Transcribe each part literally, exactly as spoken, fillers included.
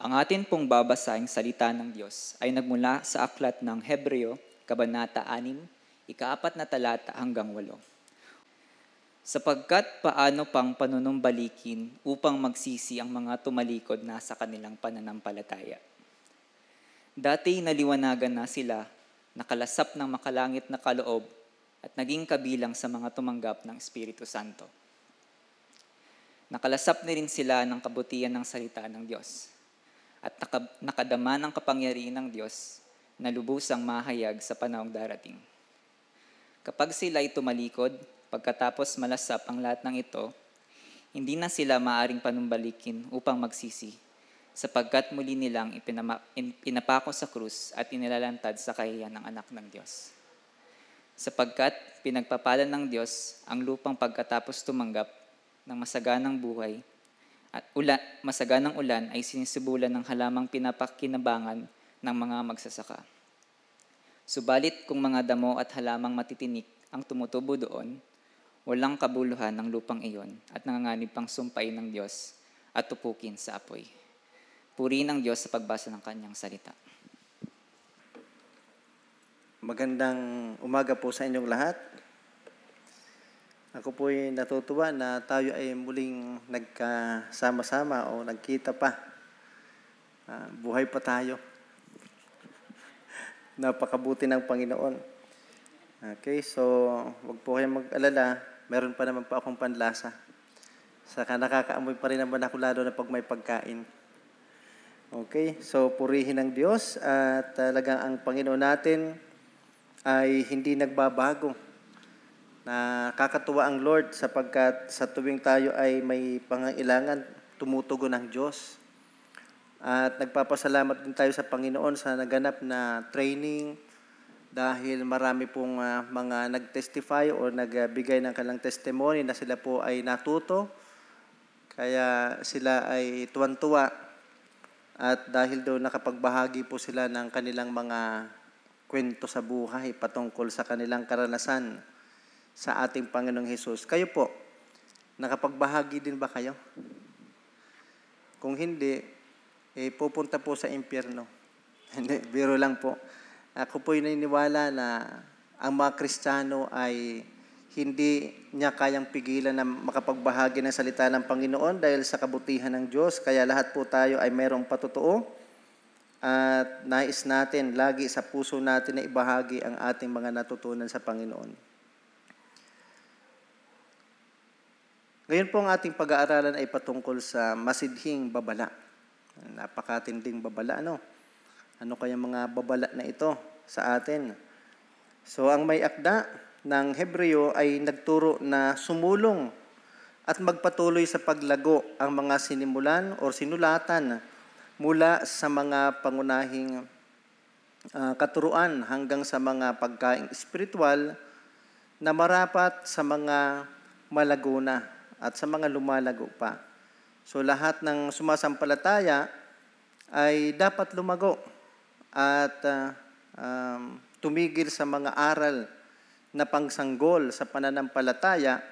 Ang atin pong babasahin salita ng Diyos ay nagmula sa aklat ng Hebreo, Kabanata anim, ikaapat na talata hanggang walo. Sapagkat paano pang panunumbalikin upang magsisi ang mga tumalikod na sa kanilang pananampalataya. Dati naliwanagan na sila, nakalasap ng makalangit na kaloob at naging kabilang sa mga tumanggap ng Espiritu Santo. Nakalasap na rin sila ng kabutihan ng salita ng Diyos. At nakadama ng kapangyarihan ng Diyos na lubusang mahayag sa panahong darating. Kapag sila'y tumalikod, pagkatapos malasap ang lahat ng ito, hindi na sila maaring panumbalikin upang magsisi, sapagkat muli nilang ipinama, pinapako sa krus at inilalantad sa kahiyan ng anak ng Diyos. Sapagkat pinagpapala ng Diyos ang lupang pagkatapos tumanggap ng masaganang buhay, at ulan, masaganang ulan ay sinisibulan ng halamang pinapakinabangan ng mga magsasaka. Subalit kung mga damo at halamang matitinik ang tumutubo doon, walang kabuluhan ng lupang iyon at nanganganib pang sumpain ng Diyos at tupukin sa apoy. Purihin ang Diyos sa pagbasa ng kanyang salita. Magandang umaga po sa inyong lahat. Ako po'y natutuwa na tayo ay muling nagkasama-sama o nagkita pa. Uh, buhay pa tayo. Napakabuti ng Panginoon. Okay, so wag po kayong mag-alala. Meron pa naman po akong panlasa. Saka nakakaamoy pa rin naman ako lalo na pag may pagkain. Okay, so purihin ang Diyos at talagang ang Panginoon natin ay hindi nagbabago. Nakakatuwa ang Lord sapagkat sa tuwing tayo ay may pangailangan, tumutugon ang Diyos. At nagpapasalamat din tayo sa Panginoon sa naganap na training dahil marami pong uh, mga nag-testify o nagbigay ng kanilang testimony na sila po ay natuto. Kaya sila ay tuwan-tuwa at dahil doon nakapagbahagi po sila ng kanilang mga kwento sa buhay patungkol sa kanilang karanasan sa ating Panginoong Hesus. Kayo po, nakapagbahagi din ba kayo? Kung hindi, eh, pupunta po sa impyerno. Biro lang po. Ako po'y naniniwala na ang mga Kristiyano ay hindi niya kayang pigilan na makapagbahagi ng salita ng Panginoon dahil sa kabutihan ng Diyos. Kaya lahat po tayo ay mayroong patotoo at nais natin lagi sa puso natin na ibahagi ang ating mga natutunan sa Panginoon. Ngayon po ang ating pag-aaralan ay patungkol sa masidhing babala. Napakatinding babala, ano? Ano kaya mga babala na ito sa atin? So ang may akda ng Hebreo ay nagturo na sumulong at magpatuloy sa paglago ang mga sinimulan o sinulatan mula sa mga pangunahing uh, katuruan hanggang sa mga pagkaing espiritual na marapat sa mga malaguna at sa mga lumalago pa. So lahat ng sumasampalataya ay dapat lumago at uh, um, tumigil sa mga aral na pangsanggol sa pananampalataya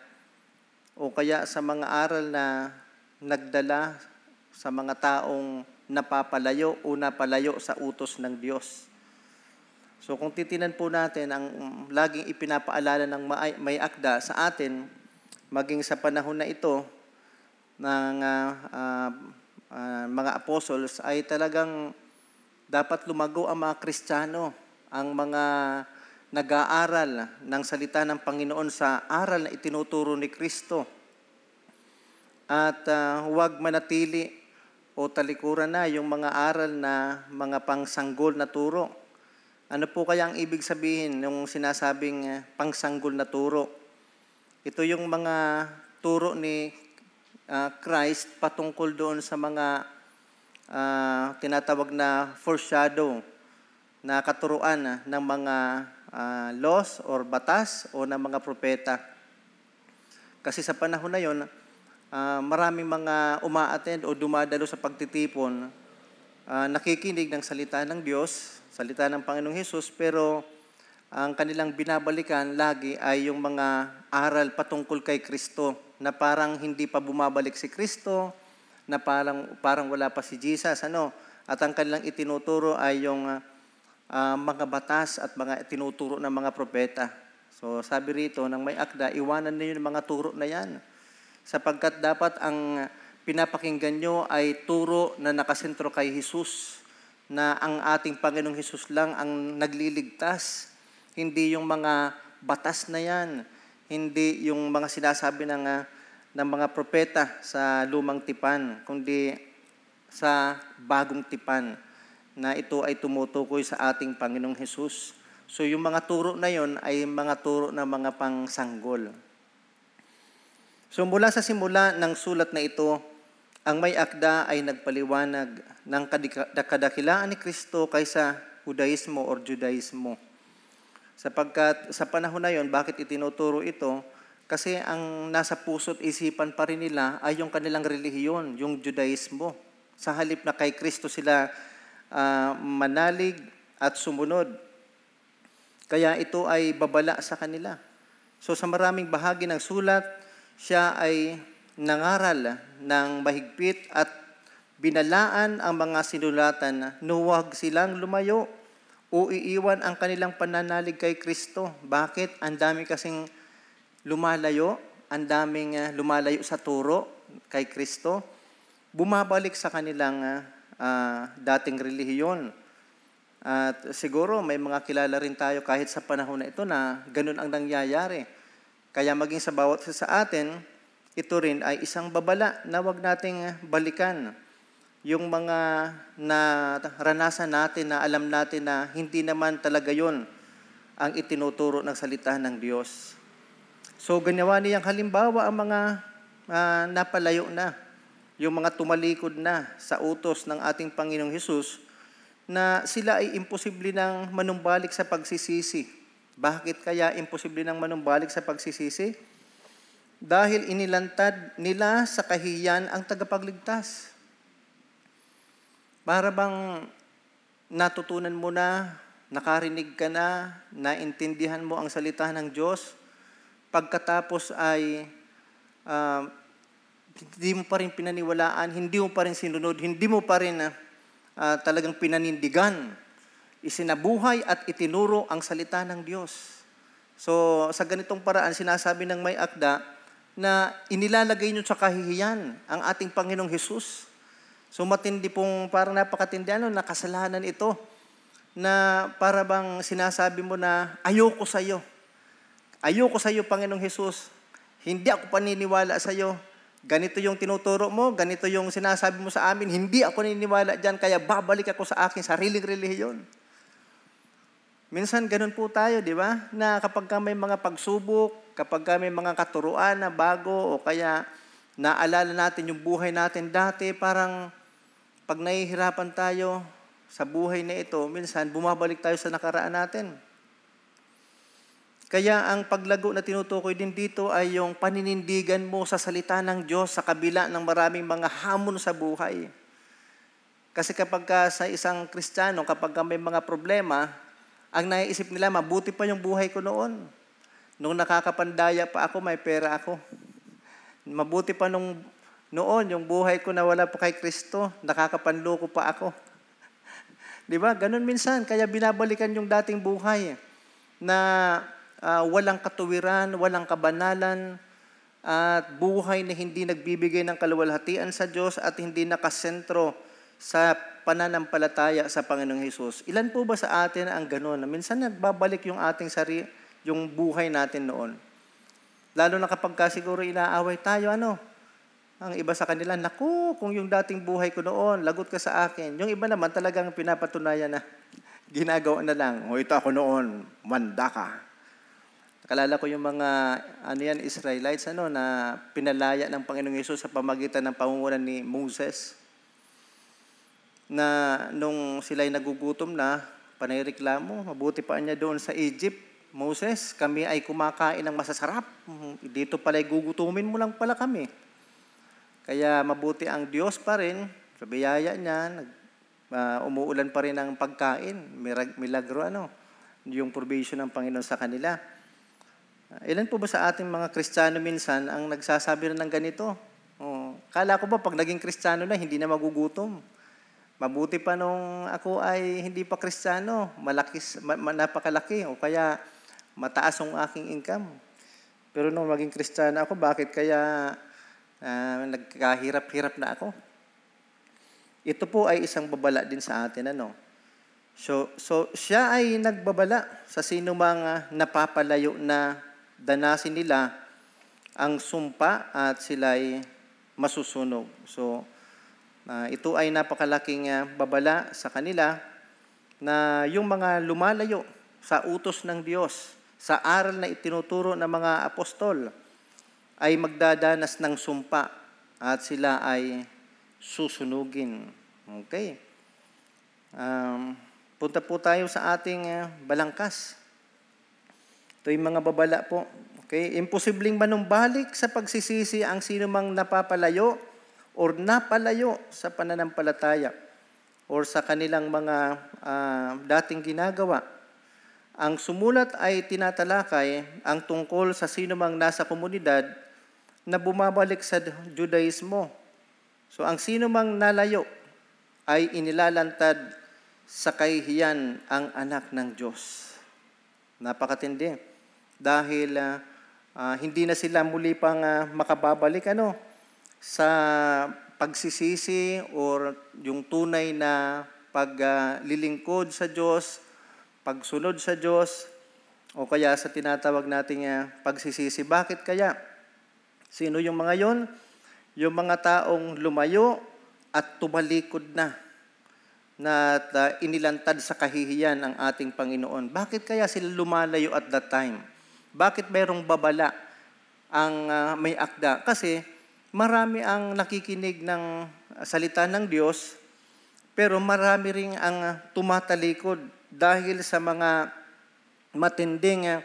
o kaya sa mga aral na nagdala sa mga taong napapalayo o napalayo sa utos ng Diyos. So kung titinan po natin ang laging ipinapaalala ng may akda sa atin, maging sa panahon na ito ng uh, uh, uh, mga apostles ay talagang dapat lumago ang mga Kristiyano, ang mga nag-aaral ng salita ng Panginoon sa aral na itinuturo ni Cristo. At uh, huwag manatili o talikuran na yung mga aral na mga pangsanggol na turo. Ano po kaya ang ibig sabihin yung sinasabing pangsanggol na turo? Ito yung mga turo ni uh, Christ patungkol doon sa mga uh, tinatawag na foreshadow na katuruan uh, ng mga uh, laws or batas o ng mga propeta. Kasi sa panahon na yun, uh, maraming mga umaattend o dumadalo sa pagtitipon, uh, nakikinig ng salita ng Diyos, salita ng Panginoong Hesus, pero ang kanilang binabalikan lagi ay yung mga aral patungkol kay Kristo na parang hindi pa bumabalik si Kristo na parang, parang wala pa si Jesus. Ano? At ang kanilang itinuturo ay yung uh, uh, mga batas at mga itinuturo ng mga propeta. So sabi rito, nang may akda, iwanan ninyo yung mga turo na yan. Sapagkat dapat ang pinapakinggan nyo ay turo na nakasentro kay Jesus, na ang ating Panginoong Jesus lang ang nagliligtas. Hindi yung mga batas na yan. Hindi yung mga sinasabi ng, uh, ng mga propeta sa lumang tipan, kundi sa bagong tipan na ito ay tumutukoy sa ating Panginoong Jesus. So yung mga turo na yon ay mga turo na mga pangsanggol. So mula sa simula ng sulat na ito, ang may akda ay nagpaliwanag ng kadakilaan ni Cristo kaysa Judaismo or Judaismo. Sapagkat sa panahon na yon, bakit itinuturo ito? Kasi ang nasa puso't isipan pa rin nila ay yung kanilang relihiyon, yung Judaismo. Sa halip na kay Kristo sila uh, manalig at sumunod. Kaya ito ay babala sa kanila. So sa maraming bahagi ng sulat, siya ay nangaral ng mahigpit at binalaan ang mga sinulatan na huwag silang lumayo o iiwan ang kanilang pananalig kay Kristo. Bakit? Ang dami kasing lumalayo, ang daming uh, lumalayo sa turo kay Kristo. Bumabalik sa kanilang uh, uh, dating relihiyon. At siguro may mga kilala rin tayo kahit sa panahon na ito na ganun ang nangyayari. Kaya maging sa bawat isa sa atin, ito rin ay isang babala na huwag nating balikan. Yung mga naranasan natin na alam natin na hindi naman talaga yon ang itinuturo ng salita ng Diyos. So ginawa niyang halimbawa ang mga uh, napalayo na, yung mga tumalikod na sa utos ng ating Panginoong Hesus na sila ay imposible nang manumbalik sa pagsisisi. Bakit kaya imposible nang manumbalik sa pagsisisi? Dahil inilantad nila sa kahiyan ang tagapagligtas. Para bang natutunan mo na, nakarinig ka na, naintindihan mo ang salita ng Diyos, pagkatapos ay uh, hindi mo pa rin pinaniwalaan, hindi mo pa rin sinunod, hindi mo pa rin uh, talagang pinanindigan, isinabuhay at itinuro ang salita ng Diyos. So sa ganitong paraan, sinasabi ng may akda na inilalagay nyo sa kahihiyan ang ating Panginoong Hesus. So matindi pong, parang napakatindi, ano, na kasalanan ito, na para bang sinasabi mo na, ayoko sa iyo. Ayoko sa iyo, Panginoong Hesus. Hindi ako paniniwala sa iyo. Ganito yung tinuturo mo, ganito yung sinasabi mo sa amin. Hindi ako naniniwala diyan, kaya babalik ako sa aking sariling relihiyon. Minsan ganun po tayo, di ba? Na kapag may mga pagsubok, kapag may mga katuruan na bago o kaya naalala natin yung buhay natin dati, parang pag nahihirapan tayo sa buhay na ito, minsan bumabalik tayo sa nakaraan natin. Kaya ang paglago na tinutukoy din dito ay yung paninindigan mo sa salita ng Diyos sa kabila ng maraming mga hamon sa buhay. Kasi kapag ka sa isang Kristiyano, kapag ka may mga problema, ang naiisip nila, mabuti pa yung buhay ko noon. Nung nakakapandaya pa ako, may pera ako. Mabuti pa nung noon, yung buhay ko na wala pa kay Kristo, nakakapanloko pa ako. Di ba? Ganun minsan. Kaya binabalikan yung dating buhay na uh, walang katuwiran, walang kabanalan, at buhay na hindi nagbibigay ng kaluwalhatian sa Diyos at hindi nakasentro sa pananampalataya sa Panginoong Hesus. Ilan po ba sa atin ang ganun? Minsan nagbabalik yung ating sari, yung buhay natin noon. Lalo na kapag ka siguro inaaway tayo, ano? Ang iba sa kanila, naku, kung yung dating buhay ko noon, lagot ka sa akin. Yung iba naman talagang pinapatunayan na ginagawa na lang. O ito ako noon, manda ka. Nakalala ko yung mga ano yan, Israelites ano, na pinalaya ng Panginoong Hesus sa pamagitan ng pamumuno ni Moses. Na nung sila'y nagugutom na, panayreklamo, mabuti pa niya doon sa Egypt. Moses, kami ay kumakain ng masasarap. Dito pala'y gugutumin mo lang pala kami. Kaya mabuti ang Diyos pa rin, sa biyaya niya, uh, umuulan pa rin ang pagkain. Mirag, milagro, ano, yung provision ng Panginoon sa kanila. Uh, ilan po ba sa ating mga Kristiyano minsan ang nagsasabi rin ng ganito? Oh, Kala ko ba pag naging Kristiyano na, hindi na magugutom. Mabuti pa nung ako ay hindi pa Kristiyano, malaki, napakalaki, o kaya mataas ang aking income. Pero nung maging Kristiyano ako, bakit kaya uh, nagkahirap-hirap na ako? Ito po ay isang babala din sa atin, ano? So, so siya ay nagbabala sa sino mga napapalayo na danasin nila ang sumpa at sila'y masusunog. So, uh, ito ay napakalaking uh, babala sa kanila na yung mga lumalayo sa utos ng Diyos, sa aral na itinuturo ng mga apostol, ay magdadanas ng sumpa at sila ay susunugin. Okay. Um, punta po tayo sa ating uh, balangkas. Ito yung mga babala po. Okay. Imposibleng manumbalik sa pagsisisi ang sinumang napapalayo or napalayo sa pananampalataya or sa kanilang mga uh, dating ginagawa. Ang sumulat ay tinatalakay ang tungkol sa sinumang nasa komunidad na bumabalik sa Judaismo. So, ang sinumang nalayo ay inilalantad sa kahihiyan ang anak ng Diyos. Napakatindi. Dahil uh, uh, hindi na sila muli pang uh, makababalik ano, sa pagsisisi or yung tunay na paglilingkod uh, sa Diyos, pagsunod sa Diyos, o kaya sa tinatawag nating uh, pagsisisi. Bakit kaya? Sino yung mga yon? Yung mga taong lumayo at tumalikod na na uh, inilantad sa kahihiyan ang ating Panginoon. Bakit kaya sila lumalayo at that time? Bakit mayroong babala ang uh, may akda? Kasi marami ang nakikinig ng salita ng Diyos, pero marami ring ang uh, tumatalikod dahil sa mga matinding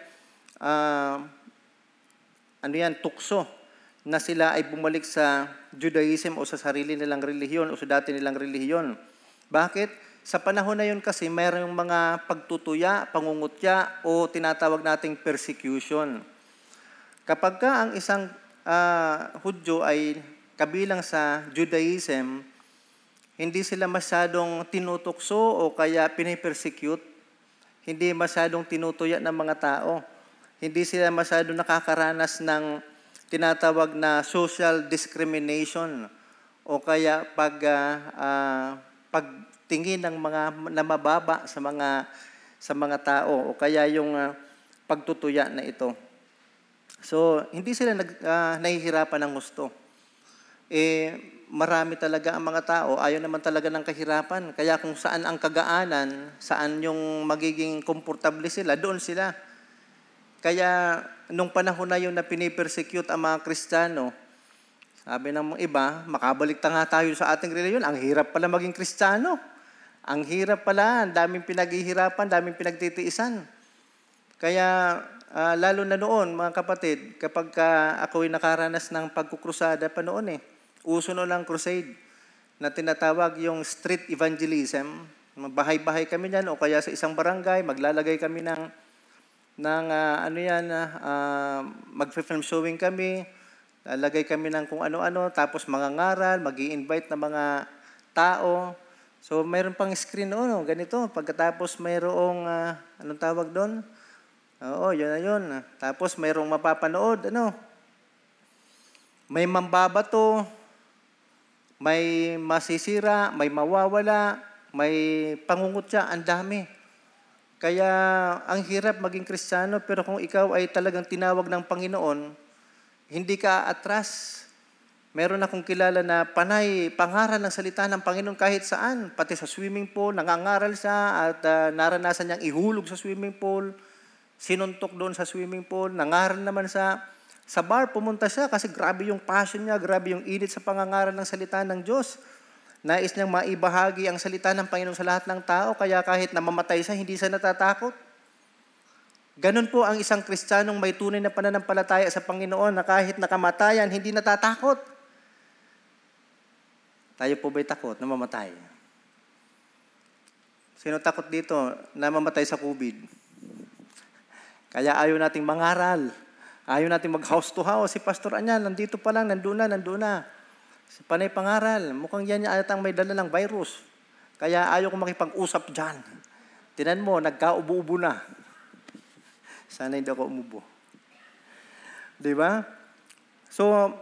uh, ano yan, tukso na sila ay bumalik sa Judaism o sa sarili nilang relihiyon o sa dati nilang relihiyon. Bakit? Sa panahon na yun kasi mayroong mga pagtutuya, pangungutya o tinatawag nating persecution. Kapag ka ang isang uh, Hudyo ay kabilang sa Judaism, hindi sila masyadong tinutukso o kaya pinipersecute, hindi masyadong tinutuya ng mga tao, hindi sila masyadong nakakaranas ng tinatawag na social discrimination o kaya pag uh, uh, pagtingin ng mga namababa sa mga sa mga tao o kaya yung uh, pagtutuya na ito. So hindi sila nag, uh, nahihirapan ng gusto. Eh marami talaga ang mga tao, ayaw naman talaga ng kahirapan. Kaya kung saan ang kagaanan, saan yung magiging komportable sila, doon sila. Kaya nung panahon na yun na pinipersecute ang mga Kristiyano, sabi ng iba, makabalik ta nga tayo sa ating reliyon. Ang hirap pala maging Kristiyano. Ang hirap pala, ang daming pinaghihirapan, daming pinagtitiisan. Kaya uh, lalo na noon, mga kapatid, kapag uh, ako'y nakaranas ng pagkukrusada pa noon eh, uso noon ang crusade na tinatawag yung street evangelism. Bahay-bahay kami niyan o kaya sa isang barangay, maglalagay kami ng nang uh, ano yan, uh, mag-film showing kami, lalagay kami ng kung ano-ano, tapos mangangaral, mag-i-invite ng mga tao. So, mayroon pang screen noon, oh, ganito. Pagkatapos mayroong, uh, anong tawag doon? Oo, yun na yun. Tapos mayroong mapapanood, ano? May mambabato, may masisira, may mawawala, may pangungutya, ang dami. Kaya ang hirap maging Kristiyano, pero kung ikaw ay talagang tinawag ng Panginoon, hindi ka atras. Meron akong kilala na panay, pangaral ng salita ng Panginoon kahit saan, pati sa swimming pool, nangangaral siya at uh, naranasan niyang ihulog sa swimming pool, sinuntok doon sa swimming pool, nangaral naman sa, sa bar, pumunta siya kasi grabe yung passion niya, grabe yung init sa pangangaral ng salita ng Diyos. Nais niyang maibahagi ang salita ng Panginoon sa lahat ng tao, kaya kahit namamatay siya, hindi siya natatakot. Ganun po ang isang Kristiyanong may tunay na pananampalataya sa Panginoon na kahit nakamatayan, hindi natatakot. Tayo po ba'y takot na mamatay? Sino takot dito na mamatay sa COVID? Kaya ayaw nating mangaral. Ayaw nating mag-house to house. Si Pastor Anyan, nandito pa lang, nandun na, nandun na. Panay pangaral, mukhang yan yatang may dala ng virus. Kaya ayaw ko makipag-usap dyan. Tinan mo, nagkaubo-ubo na. Sana hindi ako umubo. Diba? So,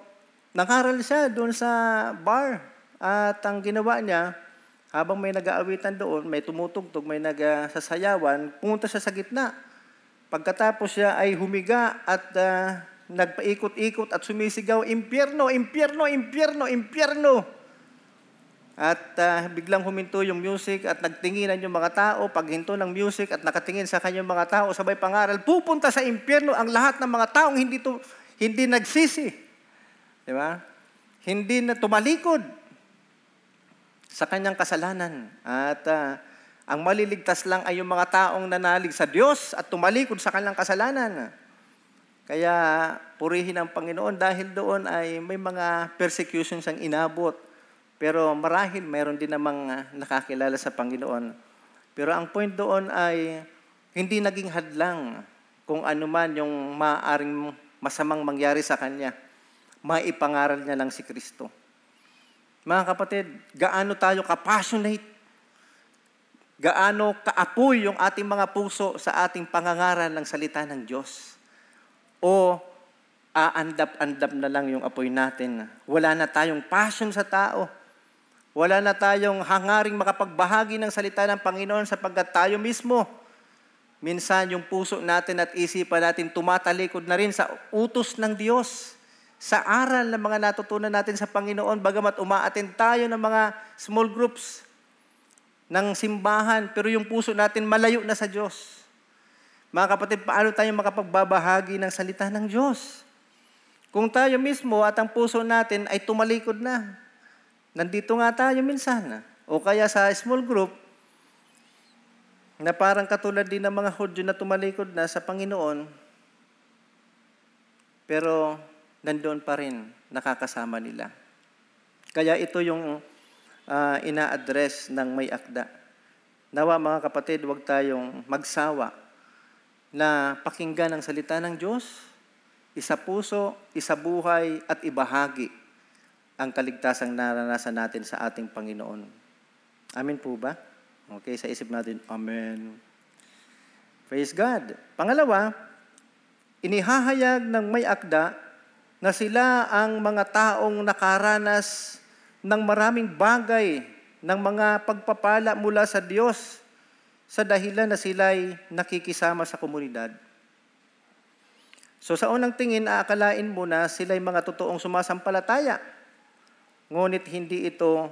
nakaral siya doon sa bar. At ang ginawa niya, habang may nag-aawitan doon, may tumutugtog, may nagsasayawan, pumunta siya sa gitna. Pagkatapos siya ay humiga at uh, nagpaikot-ikot at sumisigaw, impyerno, impyerno, impyerno, impyerno. At uh, biglang huminto yung music at nagtinginan yung mga tao. Paghinto ng music at nakatingin sa kanyang mga tao, sabay pangaral, pupunta sa impyerno ang lahat ng mga taong hindi, to, hindi nagsisi. Diba? Hindi na tumalikod sa kanyang kasalanan. At uh, ang maliligtas lang ay yung mga taong nanalig sa Diyos at tumalikod sa kanyang kasalanan. Kaya purihin ang Panginoon dahil doon ay may mga persecutions ang inabot. Pero marahil mayroon din namang nakakilala sa Panginoon. Pero ang point doon ay hindi naging hadlang kung anuman yung maaaring masamang mangyari sa kanya. Maipangaral niya lang si Kristo. Mga kapatid, gaano tayo ka-passionate? Gaano kaapoy yung ating mga puso sa ating pangangaral ng salita ng Diyos? O aandap-andap na lang yung apoy natin. Wala na tayong passion sa tao. Wala na tayong hangaring makapagbahagi ng salita ng Panginoon sapagkat tayo mismo. Minsan yung puso natin at isipan natin tumatalikod na rin sa utos ng Diyos. Sa aral ng mga natutunan natin sa Panginoon, bagamat umaattend tayo ng mga small groups ng simbahan, pero yung puso natin malayo na sa Diyos. Mga kapatid, paano tayo makapagbabahagi ng salita ng Diyos? Kung tayo mismo at ang puso natin ay tumalikod na, nandito nga tayo minsan. O kaya sa small group, na parang katulad din ng mga Hudyo na tumalikod na sa Panginoon, pero nandoon pa rin nakakasama nila. Kaya ito yung uh, ina-address ng may akda. Nawa mga kapatid, huwag tayong magsawa na pakinggan ang salita ng Diyos, isa puso, isa buhay, at ibahagi ang kaligtasang naranasan natin sa ating Panginoon. Amen po ba? Okay, sa isip natin, Amen. Praise God. Pangalawa, inihahayag ng may akda na sila ang mga taong nakaranas ng maraming bagay, ng mga pagpapala mula sa Diyos, sa dahilan na sila'y nakikisama sa komunidad. So sa unang tingin, aakalain mo na sila'y mga totoong sumasampalataya, ngunit hindi ito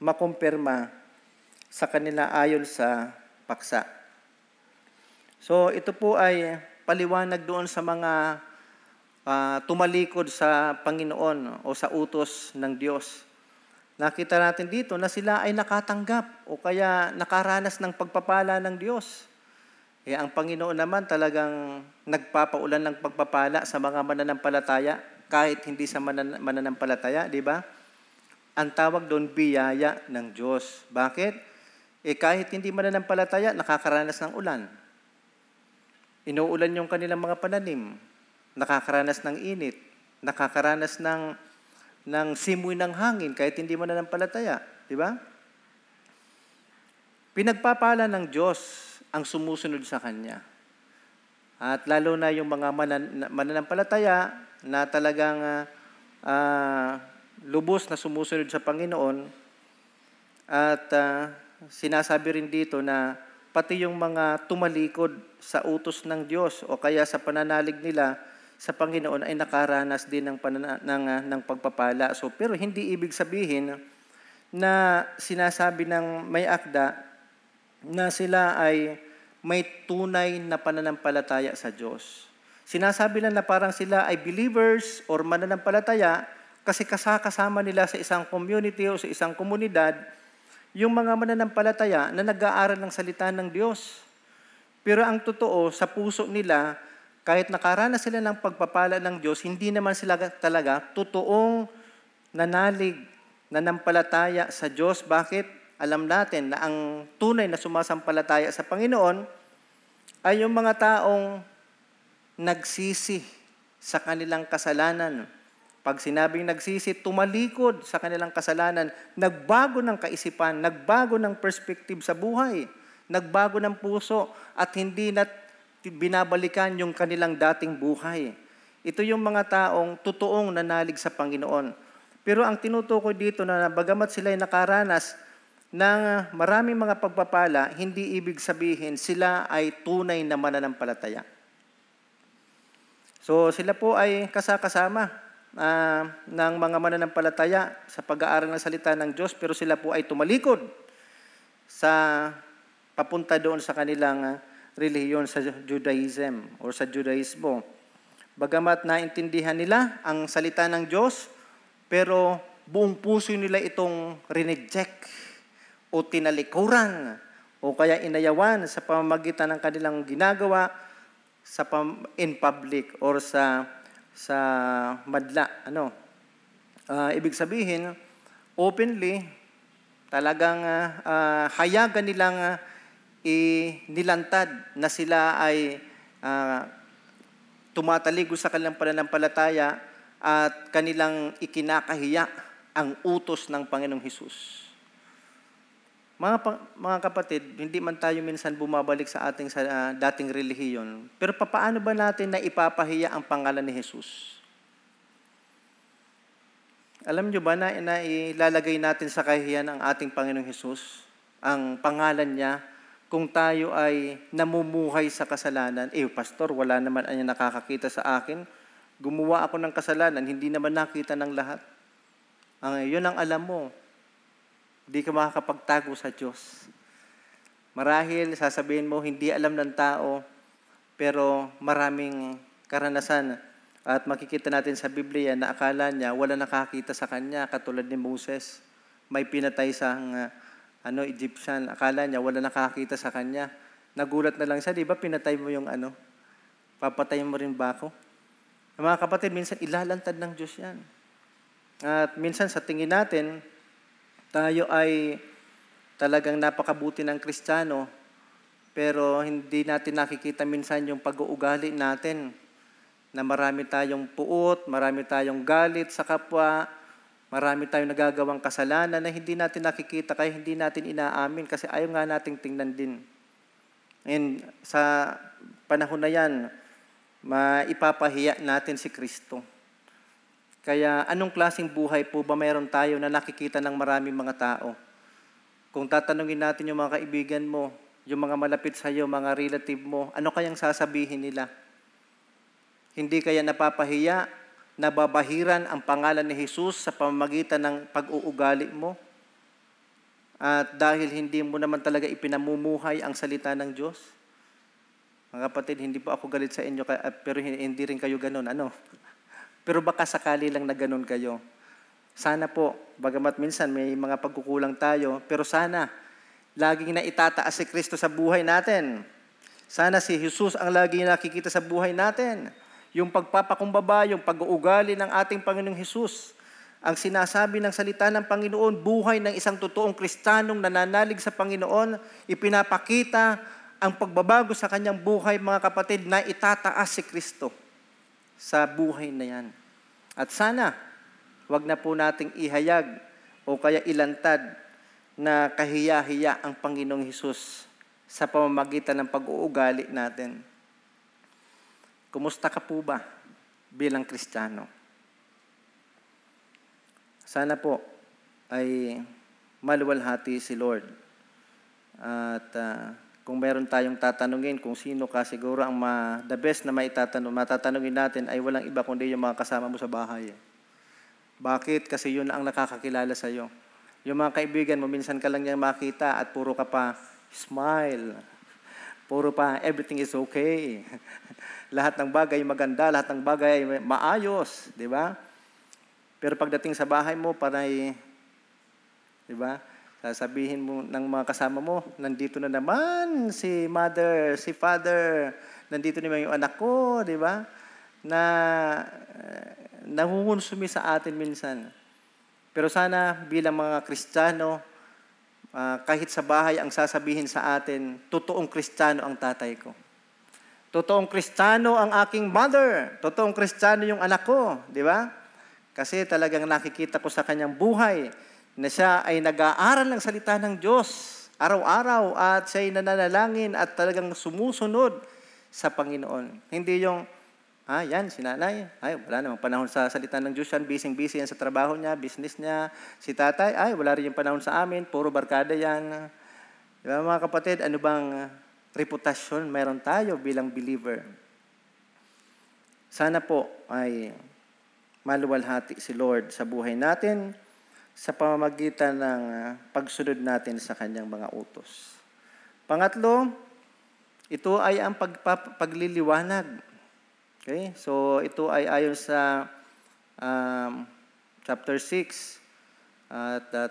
makumpirma sa kanila ayon sa paksa. So ito po ay paliwanag doon sa mga uh, tumalikod sa Panginoon o sa utos ng Diyos. Nakita natin dito na sila ay nakatanggap o kaya nakaranas ng pagpapala ng Diyos. Eh, ang Panginoon naman talagang nagpapaulan ng pagpapala sa mga mananampalataya kahit hindi sa manan- mananampalataya, di ba? Ang tawag doon, biyaya ng Diyos. Bakit? Eh, kahit hindi mananampalataya, nakakaranas ng ulan. Inuulan yung kanilang mga pananim. Nakakaranas ng init. Nakakaranas ng ng simoy ng hangin kahit hindi mananampalataya, di ba? Pinagpapala ng Diyos ang sumusunod sa Kanya. At lalo na yung mga manan- mananampalataya na talagang uh, uh, lubos na sumusunod sa Panginoon at uh, sinasabi rin dito na pati yung mga tumalikod sa utos ng Diyos o kaya sa pananalig nila sa Panginoon ay nakaranas din ng, panana- ng, uh, ng pagpapala. So, pero hindi ibig sabihin na sinasabi ng may akda na sila ay may tunay na pananampalataya sa Diyos. Sinasabi lang na parang sila ay believers or mananampalataya kasi kasakasama nila sa isang community o sa isang komunidad yung mga mananampalataya na nag-aaral ng salita ng Diyos. Pero ang totoo, sa puso nila, kahit nakaranas sila ng pagpapala ng Diyos, hindi naman sila talaga totoong nanalig, nanampalataya sa Diyos. Bakit? Alam natin na ang tunay na sumasampalataya sa Panginoon ay yung mga taong nagsisi sa kanilang kasalanan Pag sinabing nagsisi, tumalikod sa kanilang kasalanan, nagbago ng kaisipan, nagbago ng perspective sa buhay, nagbago ng puso, at hindi na binabalikan yung kanilang dating buhay. Ito yung mga taong totoong nanalig sa Panginoon. Pero ang tinutukoy dito na bagamat sila'y nakaranas ng maraming mga pagpapala, hindi ibig sabihin sila ay tunay na mananampalataya. So sila po ay kasakasama Uh, ng mga mananampalataya sa pag-aaral ng salita ng Diyos, pero sila po ay tumalikod sa papunta doon sa kanilang relihiyon, sa Judaism or sa Judaismo. Bagamat naintindihan nila ang salita ng Diyos, pero buong puso nila itong rineject o tinalikuran o kaya inayawan sa pamamagitan ng kanilang ginagawa sa pam- in public or sa sa madla. Ano? Uh, ibig sabihin, openly, talagang uh, uh, hayagan nilang uh, inilantad na sila ay uh, tumataligo sa kanilang pananampalataya at kanilang ikinakahiya ang utos ng Panginoong Hesus. Mga, pa- mga kapatid, hindi man tayo minsan bumabalik sa ating sa, uh, dating relihiyon, pero paano ba natin na ipapahiya ang pangalan ni Jesus? Alam nyo ba na, na ilalagay natin sa kahiyan ang ating Panginoong Jesus, ang pangalan niya, kung tayo ay namumuhay sa kasalanan? Eh, pastor, wala naman ang nakakakita sa akin. Gumawa ako ng kasalanan, hindi naman nakita ng lahat. Ang, yun ang alam mo. Hindi ka makakapagtago sa Diyos. Marahil, sasabihin mo, hindi alam ng tao, pero maraming karanasan. At makikita natin sa Biblia na akala niya, wala nakakita sa kanya, katulad ni Moses. May pinatay sa uh, ano, Egyptian. Akala niya, wala nakakita sa kanya. Nagulat na lang siya, di ba pinatay mo yung ano? Papatay mo rin ba ako? Mga kapatid, minsan ilalantad ng Diyos yan. At minsan sa tingin natin, tayo ay talagang napakabuti ng Kristiyano, pero hindi natin nakikita minsan yung pag-uugali natin na marami tayong puot, marami tayong galit sa kapwa, marami tayong nagagawang kasalanan na hindi natin nakikita kaya hindi natin inaamin kasi ayaw nga nating tingnan din. And sa panahon na yan, maipapahiya natin si Kristo. Kaya anong klaseng buhay po ba mayroon tayo na nakikita ng maraming mga tao? Kung tatanungin natin yung mga kaibigan mo, yung mga malapit sa iyo, mga relative mo, ano kayang sasabihin nila? Hindi kaya napapahiya, nababahiran ang pangalan ni Jesus sa pamamagitan ng pag-uugali mo? At dahil hindi mo naman talaga ipinamumuhay ang salita ng Diyos? Mga kapatid, hindi po ako galit sa inyo, pero hindi rin kayo ganun. Ano? Pero baka sakali lang na ganun kayo. Sana po, bagamat minsan may mga pagkukulang tayo, pero sana laging na itataas si Kristo sa buhay natin. Sana si Jesus ang laging nakikita sa buhay natin. Yung pagpapakumbaba, yung pag-uugali ng ating Panginoong Jesus. Ang sinasabi ng salita ng Panginoon, buhay ng isang totoong Kristiyanong nananalig sa Panginoon, ipinapakita ang pagbabago sa kanyang buhay, mga kapatid, na itataas si Kristo sa buhay na yan. At sana, wag na po nating ihayag o kaya ilantad na kahiya-hiya ang Panginoong Hesus sa pamamagitan ng pag-uugali natin. Kumusta ka po ba bilang Kristiyano? Sana po ay maluwalhati si Lord. At uh, Kung meron tayong tatanungin kung sino ka, siguro ang ma, the best na maitatanong, matatanungin natin ay walang iba kundi yung mga kasama mo sa bahay. Bakit? Kasi yun ang nakakakilala sa'yo. Yung mga kaibigan mo, minsan ka lang niyang makita at puro ka pa smile. Puro pa everything is okay. Lahat ng bagay maganda, lahat ng bagay maayos. Di ba? Pero pagdating sa bahay mo, panay, di ba? Sasabihin mo ng mga kasama mo, nandito na naman si mother, si father, nandito naman yung anak ko, di ba? Na uh, nahuhunsumi sa atin minsan. Pero sana bilang mga Kristiyano, uh, kahit sa bahay ang sasabihin sa atin, totoong Kristiyano ang tatay ko. Totoong Kristiyano ang aking mother. Totoong Kristiyano yung anak ko, di ba? Kasi talagang nakikita ko sa kanyang buhay na siya ay nag-aaral ng salita ng Diyos araw-araw at siya'y nananalangin at talagang sumusunod sa Panginoon. Hindi yung, ah, yan, si nanay, ay, wala namang panahon sa salita ng Diyos yan, busy-busy yan sa trabaho niya, business niya. Si tatay, ay, wala rin yung panahon sa amin, puro barkada yan. Diba mga kapatid, ano bang reputasyon meron tayo bilang believer? Sana po ay maluwalhati si Lord sa buhay natin sa pamamagitan ng pagsunod natin sa kanyang mga utos. Pangatlo, ito ay ang pagpapagliliwanag. Okay? So ito ay ayon sa um, chapter six at uh,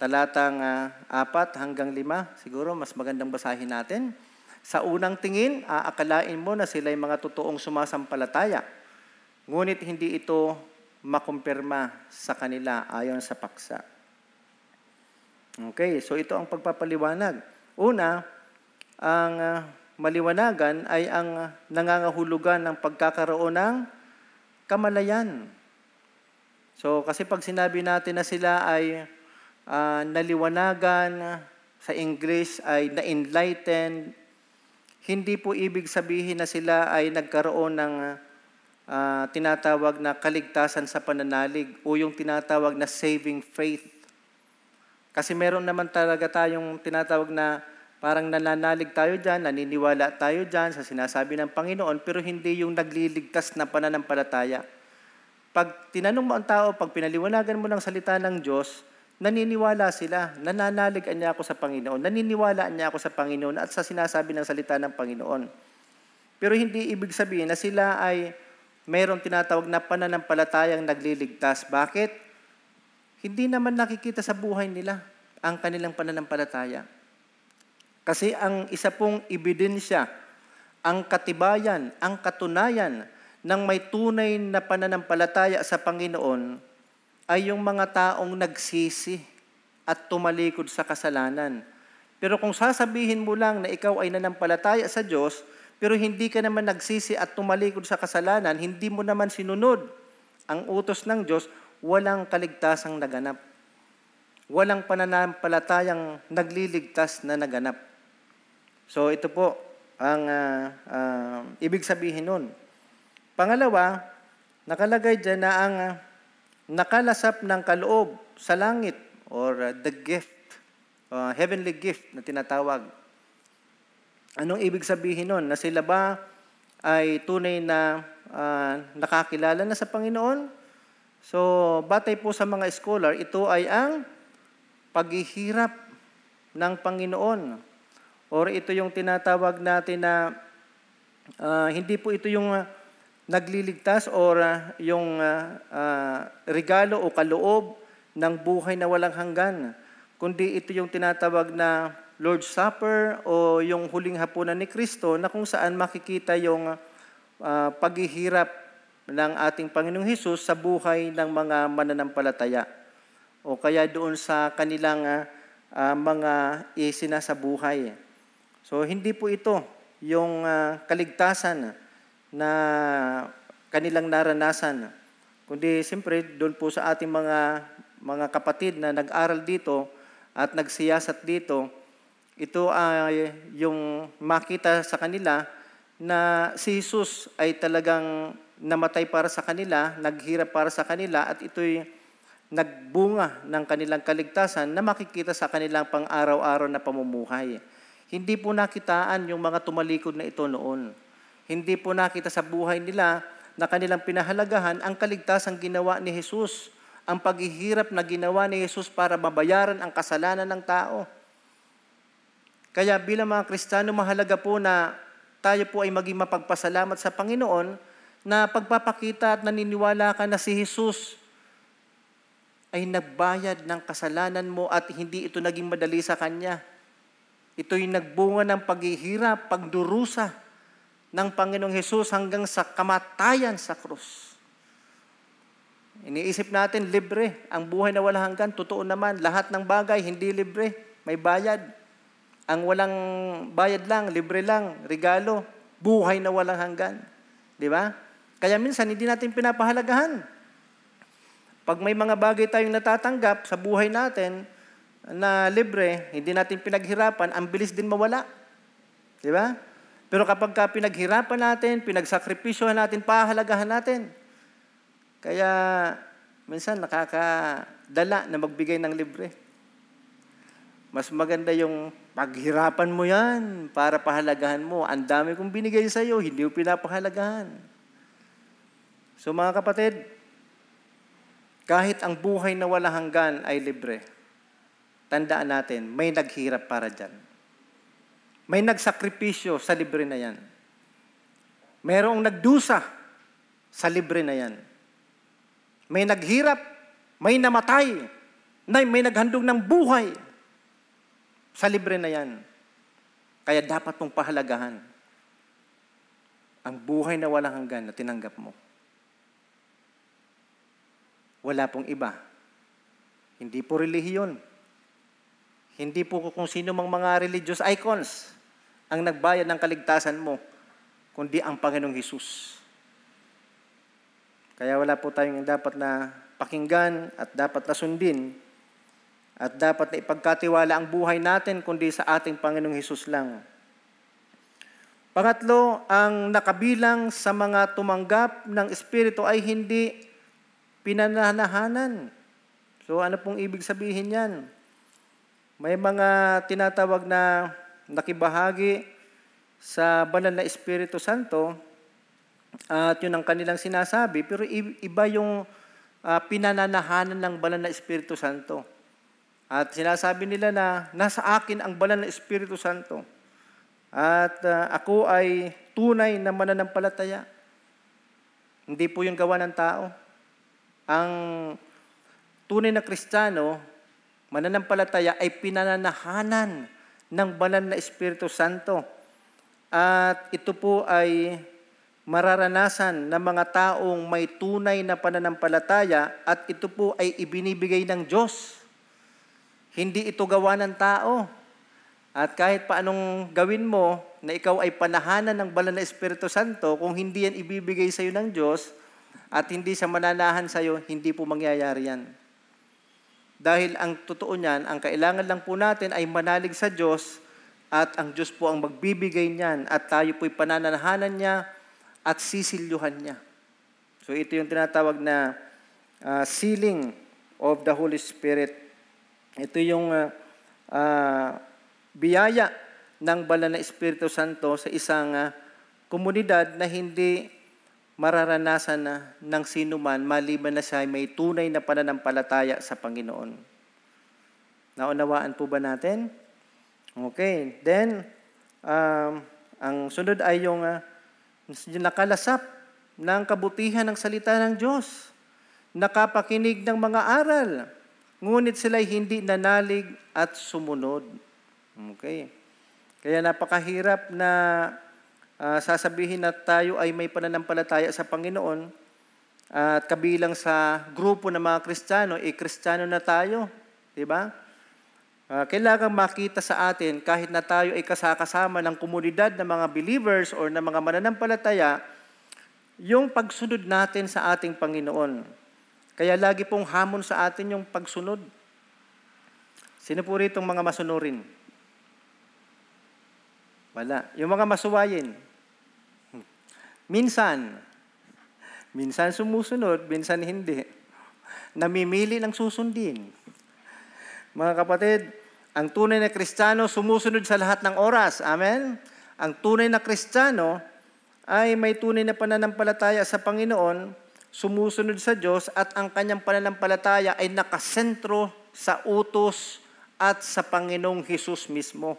talatang uh, apat hanggang lima. Siguro mas magandang basahin natin. Sa unang tingin, aakalain mo na sila'y mga totoong sumasampalataya. Ngunit hindi ito makumpirma sa kanila ayon sa paksa. Okay, so ito ang pagpapaliwanag. Una, ang maliwanagan ay ang nangangahulugan ng pagkakaroon ng kamalayan. So kasi pag sinabi natin na sila ay uh, naliwanagan, sa English ay na-enlightened, hindi po ibig sabihin na sila ay nagkaroon ng uh, tinatawag na kaligtasan sa pananalig o yung tinatawag na saving faith. Kasi meron naman talaga tayong tinatawag na parang nananalig tayo dyan, naniniwala tayo dyan sa sinasabi ng Panginoon, pero hindi yung nagliligtas na pananampalataya. Pag tinanong mo ang tao, pag pinaliwanagan mo ng salita ng Diyos, naniniwala sila, nananaligan niya ako sa Panginoon, naniniwalaan niya ako sa Panginoon at sa sinasabi ng salita ng Panginoon. Pero hindi ibig sabihin na sila ay mayroong tinatawag na pananampalatayang nagliligtas. Bakit? Hindi naman nakikita sa buhay nila ang kanilang pananampalataya. Kasi ang isa pong ebidensya, ang katibayan, ang katunayan ng may tunay na pananampalataya sa Panginoon ay yung mga taong nagsisi at tumalikod sa kasalanan. Pero kung sasabihin mo lang na ikaw ay nanampalataya sa Diyos, pero hindi ka naman nagsisi at tumalikod sa kasalanan, hindi mo naman sinunod ang utos ng Diyos, walang kaligtasang naganap. Walang pananampalatayang nagliligtas na naganap. So ito po ang uh, uh, ibig sabihin nun. Pangalawa, nakalagay dyan na ang Uh, nakalasap ng kaloob sa langit or the gift, uh, heavenly gift na tinatawag. Anong ibig sabihin nun? Na sila ba ay tunay na uh, nakakilala na sa Panginoon? So, batay po sa mga scholar, ito ay ang paghihirap ng Panginoon. Or ito yung tinatawag natin na uh, hindi po ito yung Uh, nagliligtas o uh, yung uh, uh, regalo o kaloob ng buhay na walang hanggan. Kundi ito yung tinatawag na Lord's Supper o yung huling hapunan ni Cristo na kung saan makikita yung uh, paghihirap ng ating Panginoong Hesus sa buhay ng mga mananampalataya. O kaya doon sa kanilang uh, uh, mga isinasabuhay. So hindi po ito yung uh, kaligtasan na kanilang naranasan. Kundi siyempre doon po sa ating mga mga kapatid na nag-aral dito at nagsiyasat dito, ito ay yung makita sa kanila na si Jesus ay talagang namatay para sa kanila, naghirap para sa kanila at ito'y nagbunga ng kanilang kaligtasan na makikita sa kanilang pang-araw-araw na pamumuhay. Hindi po nakitaan yung mga tumalikod na ito noon. Hindi po nakita sa buhay nila na kanilang pinahalagahan ang kaligtasang ginawa ni Jesus, ang paghihirap na ginawa ni Jesus para mabayaran ang kasalanan ng tao. Kaya bilang mga Kristiyano, mahalaga po na tayo po ay maging mapagpasalamat sa Panginoon na pagpapakita at naniniwala ka na si Jesus ay nagbayad ng kasalanan mo at hindi ito naging madali sa Kanya. Ito'y nagbunga ng paghihirap, pagdurusa ng Panginoong Hesus hanggang sa kamatayan sa krus. Iniisip natin, libre. Ang buhay na walang hanggan, totoo naman, lahat ng bagay, hindi libre. May bayad. Ang walang bayad lang, libre lang, regalo, buhay na walang hanggan. Di ba? Kaya minsan, hindi natin pinapahalagahan. Pag may mga bagay tayong natatanggap sa buhay natin na libre, hindi natin pinaghirapan, ang bilis din mawala. Di ba? Pero kapag ka pinaghirapan natin, pinagsakripisyohan natin, pahalagahan natin. Kaya minsan nakakadala na magbigay ng libre. Mas maganda yung paghirapan mo yan para pahalagahan mo. Ang dami kong binigay sa iyo, hindi mo pinapahalagahan. So mga kapatid, kahit ang buhay na wala hanggan ay libre, tandaan natin, may naghirap para dyan. May nagsakripisyo sa libre na yan. Merong nagdusa sa libre na yan. May naghirap, may namatay, may naghandog ng buhay sa libre na yan. Kaya dapat mong pahalagahan ang buhay na wala hanggan na tinanggap mo. Wala pong iba. Hindi po relihiyon. Hindi po kung sino mang mga religious icons ang nagbayad ng kaligtasan mo, kundi ang Panginoong Hesus. Kaya wala po tayong dapat na pakinggan at dapat na sundin at dapat na ipagkatiwala ang buhay natin, kundi sa ating Panginoong Hesus lang. Pangatlo, ang nakabilang sa mga tumanggap ng Espiritu ay hindi pinananahanan. So ano pong ibig sabihin yan? May mga tinatawag na nakibahagi sa banal na Espiritu Santo at yun ang kanilang sinasabi, pero iba yung uh, pinananahanan ng banal na Espiritu Santo. At sinasabi nila na nasa akin ang banal na Espiritu Santo at uh, ako ay tunay na mananampalataya. Hindi po yung gawa ng tao. Ang tunay na Kristiyano, mananampalataya, ay pinananahanan ng banal na Espiritu Santo. At ito po ay mararanasan ng mga taong may tunay na pananampalataya at ito po ay ibinibigay ng Diyos. Hindi ito gawa ng tao. At kahit paanong gawin mo na ikaw ay panahanan ng banal na Espiritu Santo, kung hindi yan ibibigay sa iyo ng Diyos, at hindi siya mananahan sa'yo, hindi po mangyayari yan. Dahil ang totoo niyan, ang kailangan lang po natin ay manalig sa Diyos at ang Diyos po ang magbibigay niyan at tayo po'y pananahanan niya at sisilyuhan niya. So ito yung tinatawag na uh, sealing of the Holy Spirit. Ito yung uh, uh, biyaya ng banal na Espiritu Santo sa isang uh, komunidad na hindi mararanasan na ng sino man maliban na siya may tunay na pananampalataya sa Panginoon. Naunawaan po ba natin? Okay. Then, um, ang sunod ay yung, uh, yung nakalasap ng kabutihan ng salita ng Diyos, nakapakinig ng mga aral, ngunit sila'y hindi nanalig at sumunod. Okay. Kaya napakahirap na Uh, sasabihin na tayo ay may pananampalataya sa Panginoon uh, at kabilang sa grupo ng mga Kristiyano, eh Kristiyano na tayo, di ba? Uh, kailangan makita sa atin kahit na tayo ay kasakasama ng komunidad ng mga believers or ng mga mananampalataya, yung pagsunod natin sa ating Panginoon. Kaya lagi pong hamon sa atin yung pagsunod. Sino po rito mga masunurin? Wala. Yung mga masuwayin, Minsan, minsan sumusunod, minsan hindi. Namimili ng susundin. Mga kapatid, ang tunay na Kristiyano sumusunod sa lahat ng oras. Amen? Ang tunay na Kristiyano ay may tunay na pananampalataya sa Panginoon, sumusunod sa Diyos, at ang kanyang pananampalataya ay nakasentro sa utos at sa Panginoong Hesus mismo.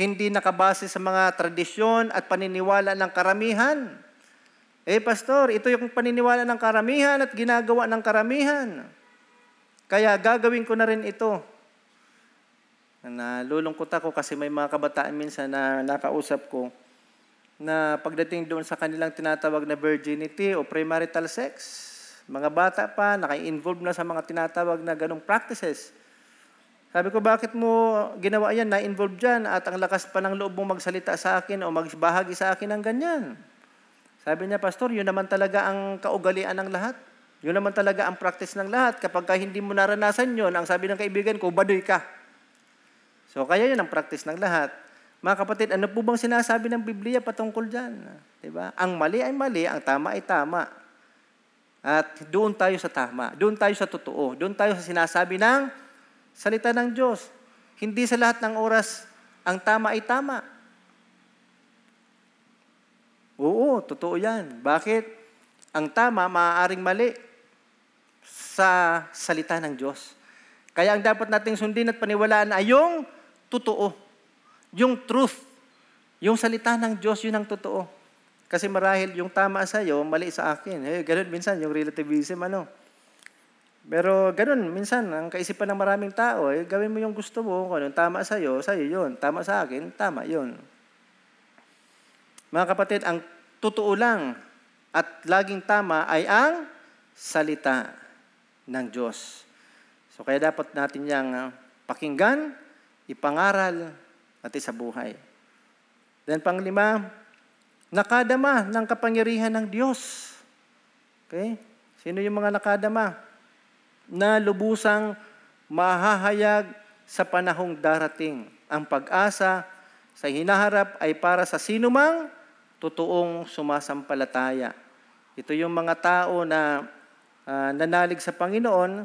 Hindi nakabase sa mga tradisyon at paniniwala ng karamihan. Eh, pastor, ito yung paniniwala ng karamihan at ginagawa ng karamihan. Kaya gagawin ko na rin ito. Nalulungkot ako kasi may mga kabataan minsan na nakausap ko na pagdating doon sa kanilang tinatawag na virginity o premarital sex, mga bata pa, naka-involve na sa mga tinatawag na ganong practices. Sabi ko, bakit mo ginawa yan, na-involve dyan, at ang lakas pa ng loob mong magsalita sa akin o magbahagi sa akin ng ganyan? Sabi niya, pastor, yun naman talaga ang kaugalian ng lahat. Yun naman talaga ang practice ng lahat. Kapag ka hindi mo naranasan yun, ang sabi ng kaibigan ko, baduy ka. So, kaya yun ang practice ng lahat. Mga kapatid, ano po bang sinasabi ng Biblia patungkol dyan? Diba? Ang mali ay mali, ang tama ay tama. At doon tayo sa tama. Doon tayo sa totoo. Doon tayo sa sinasabi ng salita ng Diyos. Hindi sa lahat ng oras, ang tama ay tama. Oo, totoo yan. Bakit? Ang tama, maaaring mali sa salita ng Diyos. Kaya ang dapat nating sundin at paniwalaan ay yung totoo, yung truth, yung salita ng Diyos, yun ang totoo. Kasi marahil yung tama sa iyo, mali sa akin. Eh, ganun minsan yung relativism, ano. Pero ganun minsan ang kaisipan ng maraming tao, eh, gawin mo yung gusto mo, kung anong tama sa iyo, sa iyo yun. Tama sa akin, tama yun. Mga kapatid, ang totoo lang at laging tama ay ang salita ng Diyos. So kaya dapat natin yang pakinggan, ipangaral, at isabuhay. Then panglima, nakadama ng kapangyarihan ng Diyos. Okay? Sino yung mga nakadama na lubusang mahahayag sa panahong darating? Ang pag-asa sa hinaharap ay para sa sinumang totoong sumasampalataya. Ito yung mga tao na uh, nanalig sa Panginoon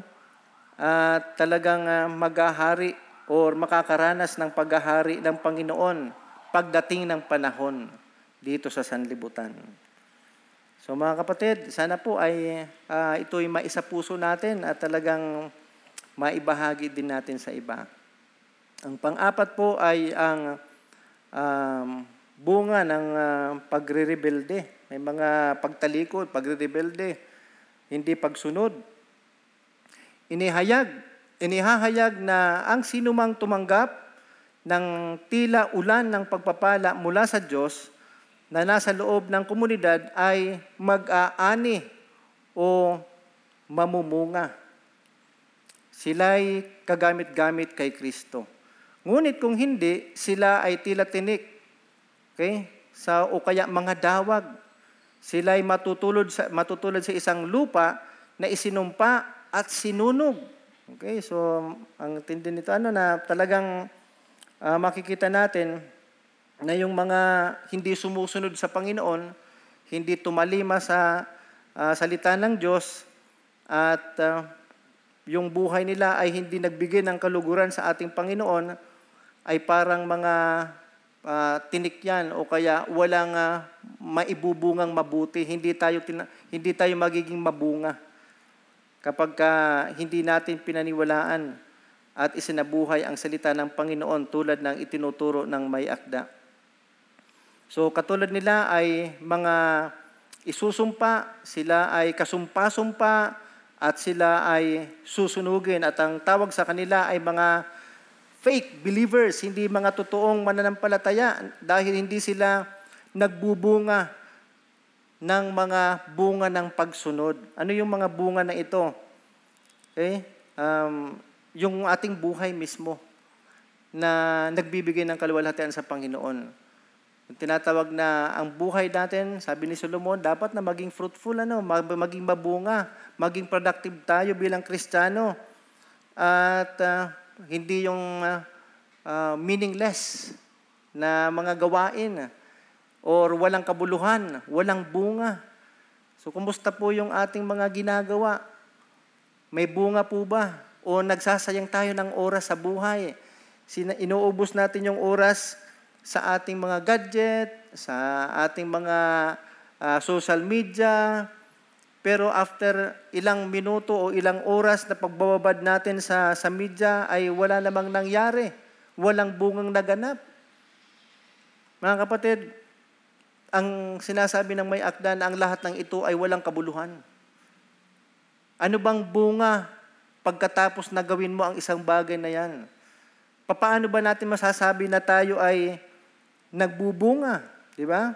at uh, talagang uh, maghahari o makakaranas ng paghahari ng Panginoon pagdating ng panahon dito sa sanlibutan. So mga kapatid, sana po ay uh, ito'y maisapuso natin at talagang maibahagi din natin sa iba. Ang pang-apat po ay ang um, bunga ng uh, pagre-rebelde. May mga pagtalikod, pagre-rebelde, hindi pagsunod. Inihayag, inihahayag na ang sinumang tumanggap ng tila ulan ng pagpapala mula sa Diyos na nasa loob ng komunidad ay mag-aani o mamumunga. Sila'y kagamit-gamit kay Kristo. Ngunit kung hindi, sila ay tila tinik. Okay? Sa o kaya mga dawag. Sila'y matutulad sa matutulad sa isang lupa na isinumpa at sinunog. Okay? So ang tindi nito ano na talagang uh, makikita natin na yung mga hindi sumusunod sa Panginoon, hindi tumalima sa uh, salita ng Diyos at uh, yung buhay nila ay hindi nagbigay ng kaluguran sa ating Panginoon ay parang mga Uh, tinikyan o kaya walang uh, maibubungang mabuti. Hindi tayo, tina- hindi tayo magiging mabunga kapag uh, hindi natin pinaniwalaan at isinabuhay ang salita ng Panginoon tulad ng itinuturo ng may akda. So katulad nila ay mga isusumpa, sila ay kasumpa-sumpa at sila ay susunugin at ang tawag sa kanila ay mga fake believers, hindi mga totoong mananampalataya dahil hindi sila nagbubunga ng mga bunga ng pagsunod. Ano yung mga bunga na ito? Okay? Um, yung ating buhay mismo na nagbibigay ng kaluwalhatian sa Panginoon. Yung tinatawag na ang buhay natin, sabi ni Solomon, dapat na maging fruitful, ano, maging mabunga, maging productive tayo bilang Kristiyano. At uh, hindi yung uh, uh, meaningless na mga gawain or walang kabuluhan, walang bunga. So, kumusta po yung ating mga ginagawa? May bunga po ba? O nagsasayang tayo ng oras sa buhay? Sina- inuubos natin yung oras sa ating mga gadget, sa ating mga uh, social media, pero after ilang minuto o ilang oras na pagbababad natin sa, sa media ay wala namang nangyari. Walang bungang naganap. Mga kapatid, ang sinasabi ng may akda na ang lahat ng ito ay walang kabuluhan. Ano bang bunga pagkatapos na gawin mo ang isang bagay na yan? Paano ba natin masasabi na tayo ay nagbubunga? Di ba?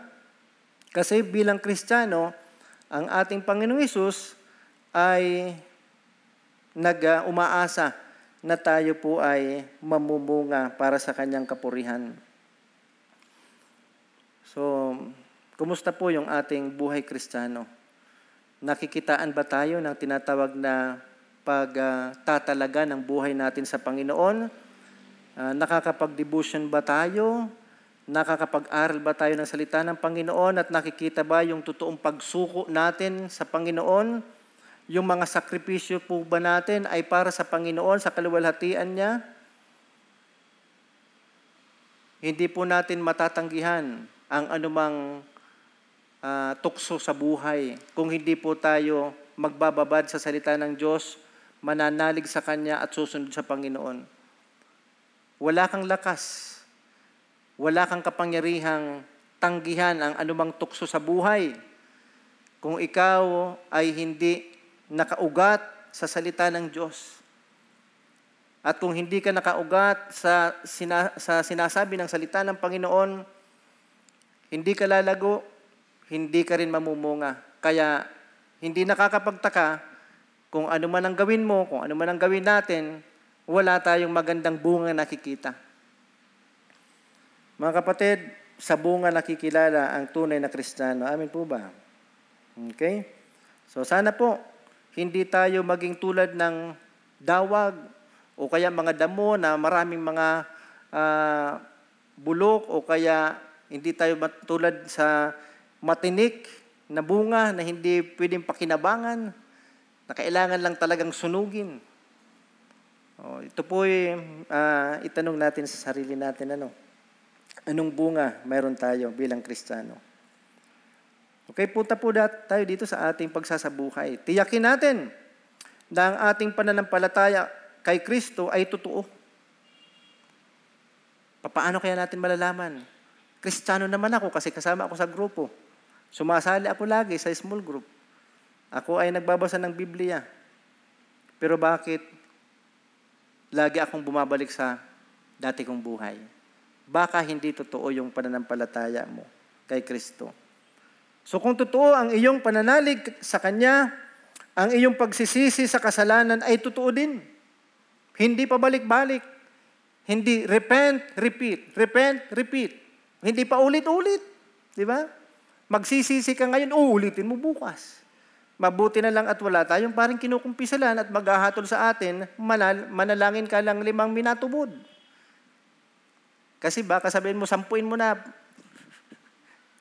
Kasi bilang Kristiyano, ang ating Panginoong Hesus ay nag-umaasa na tayo po ay mamumunga para sa kanyang kapurihan. So, kumusta po yung ating buhay Kristiyano? Nakikitaan ba tayo ng tinatawag na pagtatalaga ng buhay natin sa Panginoon? Uh, nakakapag-devotion ba tayo? Nakakapag-aral ba tayo ng salita ng Panginoon? At nakikita ba yung totoong pagsuko natin sa Panginoon? Yung mga sakripisyo po ba natin ay para sa Panginoon, sa kaluwalhatian niya? Hindi po natin matatanggihan ang anumang Uh, tukso sa buhay kung hindi po tayo magbababad sa salita ng Diyos, mananalig sa Kanya at susunod sa Panginoon. Wala kang lakas, wala kang kapangyarihang tanggihan ang anumang tukso sa buhay kung ikaw ay hindi nakaugat sa salita ng Diyos. At kung hindi ka nakaugat sa, sina- sa sinasabi ng salita ng Panginoon, hindi ka lalago, hindi ka rin mamumunga. Kaya hindi nakakapagtaka kung ano man ang gawin mo, kung ano man ang gawin natin, wala tayong magandang bunga nakikita. Mga kapatid, sa bunga nakikilala ang tunay na Kristiyano. Amin po ba? Okay? So sana po, hindi tayo maging tulad ng dawag o kaya mga damo na maraming mga uh, bulok o kaya hindi tayo tulad sa matinik na bunga na hindi pwedeng pakinabangan, na kailangan lang talagang sunugin. O, ito po ay uh, itanong natin sa sarili natin, ano? Anong bunga mayroon tayo bilang Kristiyano? Okay, punta po tayo dito sa ating pagsasabuhay. Tiyakin natin na ang ating pananampalataya kay Kristo ay totoo. Paano kaya natin malalaman? Kristiyano naman ako kasi kasama ako sa grupo. Sumasali ako lagi sa small group. Ako ay nagbabasa ng Biblia. Pero bakit lagi akong bumabalik sa dati kong buhay? Baka hindi totoo yung pananampalataya mo kay Kristo. So kung totoo ang iyong pananalig sa Kanya, ang iyong pagsisisi sa kasalanan ay totoo din. Hindi pabalik-balik. Hindi repent, repeat, repent, repeat. Hindi pa ulit-ulit. Di ba? Magsisisi ka ngayon, uulitin mo bukas. Mabuti na lang at wala tayong parang kinukumpisalan at maghahatol sa atin, manal- manalangin ka lang limang minatubod. Kasi baka sabihin mo, sampuin mo na.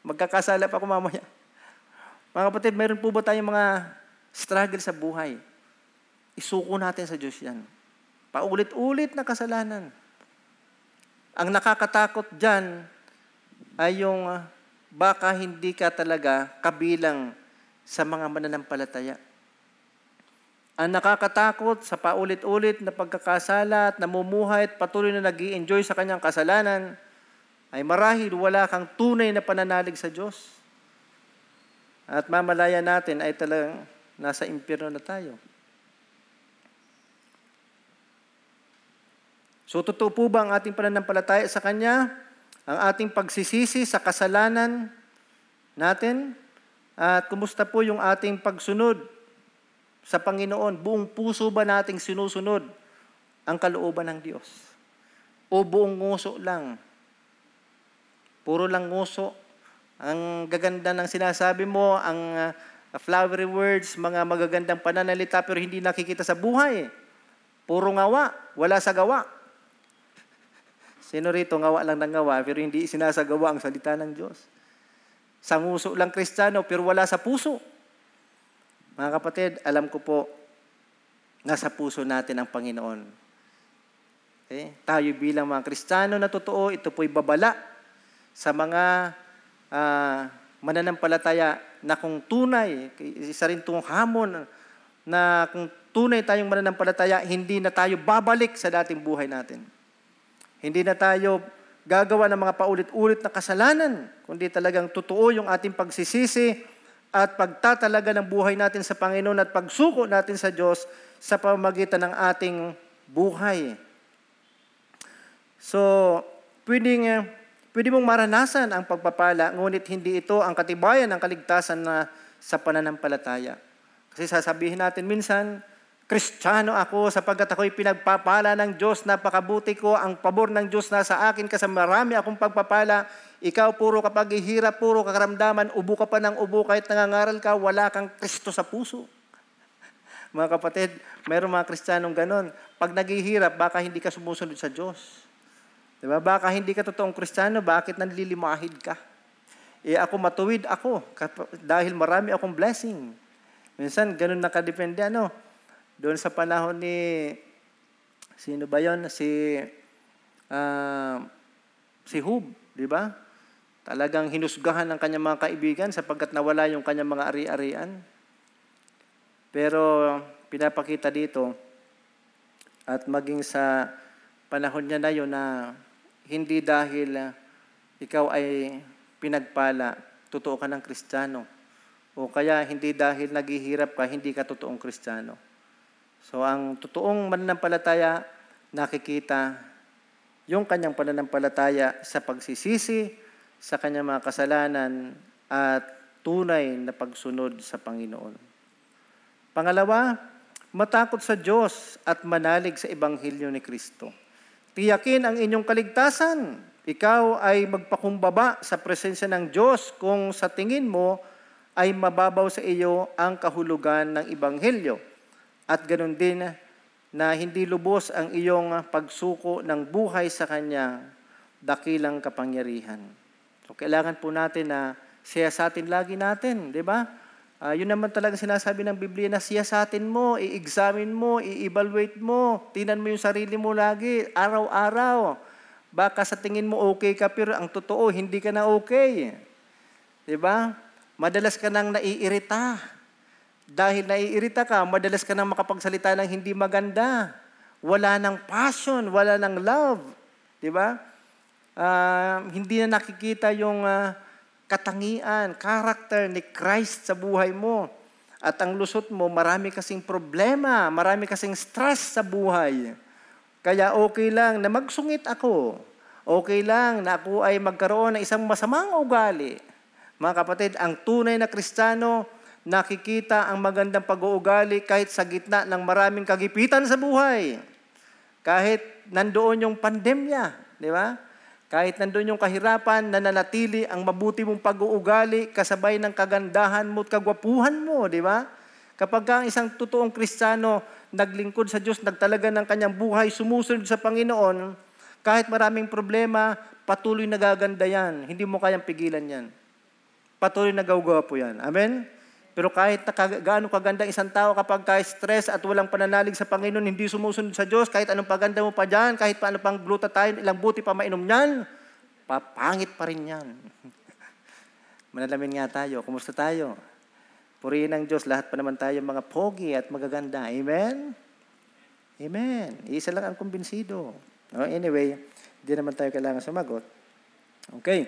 Magkakasala pa ako mamaya. Mga kapatid, mayroon po ba tayong mga struggle sa buhay? Isuko natin sa Diyos yan. Paulit-ulit na kasalanan. Ang nakakatakot dyan ay yung Uh, baka hindi ka talaga kabilang sa mga mananampalataya. Ang nakakatakot sa paulit-ulit na pagkakasala at namumuhay at patuloy na nag-i-enjoy sa kanyang kasalanan ay marahil wala kang tunay na pananalig sa Diyos. At mamalaya natin ay talagang nasa impyerno na tayo. So totoo po ba ang ating pananampalataya sa Kanya? Ang ating pagsisisi sa kasalanan natin, at kumusta po yung ating pagsunod sa Panginoon? Buong puso ba nating sinusunod ang kalooban ng Diyos? O buong nguso lang? Puro lang nguso. Ang gaganda ng sinasabi mo, ang flowery words, mga magagandang pananalita, pero hindi nakikita sa buhay. Puro ngawa, wala sa gawa. Sino rito, ngawa lang ng ngawa, pero hindi sinasagawa ang salita ng Diyos. Sanguso lang Kristiyano, pero wala sa puso. Mga kapatid, alam ko po, nasa puso natin ang Panginoon. Okay? Tayo bilang mga Kristiyano na totoo, ito po'y babala sa mga uh, mananampalataya na kung tunay, isa rin itong hamon, na kung tunay tayong mananampalataya, hindi na tayo babalik sa dating buhay natin. Hindi na tayo gagawa ng mga paulit-ulit na kasalanan, kundi talagang totoo yung ating pagsisisi at pagtatalaga ng buhay natin sa Panginoon at pagsuko natin sa Diyos sa pamamagitan ng ating buhay. So, pwedeng, pwede mong maranasan ang pagpapala, ngunit hindi ito ang katibayan ng kaligtasan na sa pananampalataya. Kasi sasabihin natin minsan, Kristiyano ako sapagkat ako'y pinagpapala ng Diyos, napakabuti ko, ang pabor ng Diyos na sa akin kasi marami akong pagpapala. Ikaw puro kapag ihirap, puro kakaramdaman, ubo ka pa ng ubo kahit nangangaral ka, wala kang Kristo sa puso. Mga kapatid, mayroong mga Kristiyanong ganon. Pag naghihirap, baka hindi ka sumusunod sa Diyos. Diba? Baka hindi ka totoong Kristiyano, bakit nanlilimahid ka? E ako matuwid ako dahil marami akong blessing. Minsan, ganun nakadepende, ano? Doon sa panahon ni, sino ba yun? Si, uh, si Hub, di ba? Talagang hinusgahan ng kanyang mga kaibigan sapagkat nawala yung kanyang mga ari-arian. Pero pinapakita dito at maging sa panahon niya na yun na hindi dahil uh, ikaw ay pinagpala, totoo ka ng Kristiyano. O kaya hindi dahil naghihirap ka, hindi ka totoong Kristiyano. So, ang totoong mananampalataya, nakikita yung kanyang pananampalataya sa pagsisisi, sa kanyang mga kasalanan, at tunay na pagsunod sa Panginoon. Pangalawa, matakot sa Diyos at manalig sa Ebanghelyo ni Kristo. Tiyakin ang inyong kaligtasan. Ikaw ay magpakumbaba sa presensya ng Diyos kung sa tingin mo ay mababaw sa iyo ang kahulugan ng Ebanghelyo. At ganun din na hindi lubos ang iyong pagsuko ng buhay sa kanyang dakilang kapangyarihan. So, kailangan po natin na siyasatin lagi natin, di ba? Uh, yun naman talaga sinasabi ng Biblia na siyasatin mo, i-examine mo, i-evaluate mo, tinan mo yung sarili mo lagi, araw-araw. Baka sa tingin mo okay ka, pero ang totoo, hindi ka na okay. Di ba? Madalas ka nang naiirita. Dahil naiirita ka, madalas ka nang makapagsalita ng hindi maganda. Wala ng passion, wala ng love. Di ba? Uh, hindi na nakikita yung uh, katangian, character ni Christ sa buhay mo. At ang lusot mo, marami kasing problema, marami kasing stress sa buhay. Kaya okay lang na magsungit ako. Okay lang na ako ay magkaroon ng isang masamang ugali. Mga kapatid, ang tunay na Kristiyano, nakikita ang magandang pag-uugali kahit sa gitna ng maraming kagipitan sa buhay. Kahit nandoon yung pandemya, di ba? Kahit nandoon yung kahirapan, nananatili ang mabuti mong pag-uugali kasabay ng kagandahan mo at kagwapuhan mo, di ba? Kapag ang isang totoong Kristiyano naglingkod sa Diyos, nagtalaga ng kanyang buhay, sumusunod sa Panginoon, kahit maraming problema, patuloy na gaganda yan. Hindi mo kayang pigilan yan. Patuloy na gagwapo yan. Amen? Pero kahit gaano kaganda isang tao kapag ka-stress at walang pananalig sa Panginoon, hindi sumusunod sa Diyos, kahit anong paganda mo pa dyan, kahit paano pang glutathione, ilang buti pa mainom yan, papangit pa rin yan. Manalamin nga tayo, kumusta tayo? Purihin ang Diyos, lahat pa naman tayo mga pogi at magaganda. Amen? Amen. Isa lang ang kumbinsido. No, anyway, hindi naman tayo kailangan sumagot. Okay.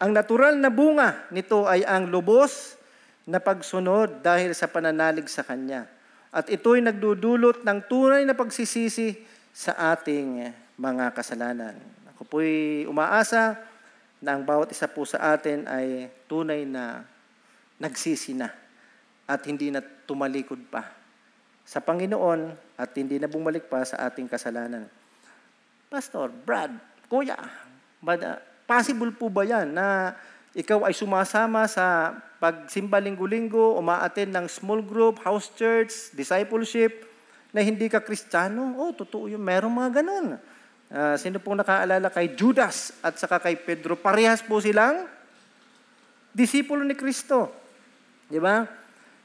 Ang natural na bunga nito ay ang lubos na pagsunod dahil sa pananalig sa Kanya. At ito'y nagdudulot ng tunay na pagsisisi sa ating mga kasalanan. Ako po'y umaasa na ang bawat isa po sa atin ay tunay na nagsisi na at hindi na tumalikod pa sa Panginoon at hindi na bumalik pa sa ating kasalanan. Pastor, Brad, Kuya, possible po ba yan na ikaw ay sumasama sa pagsimba linggo-linggo, umaattend ng small group, house church, discipleship, na hindi ka Kristiyano? Oh, totoo yun. Merong mga ganun. Uh, sino pong nakaalala kay Judas at saka kay Pedro? Parehas po silang disipulo ni Kristo. Di ba?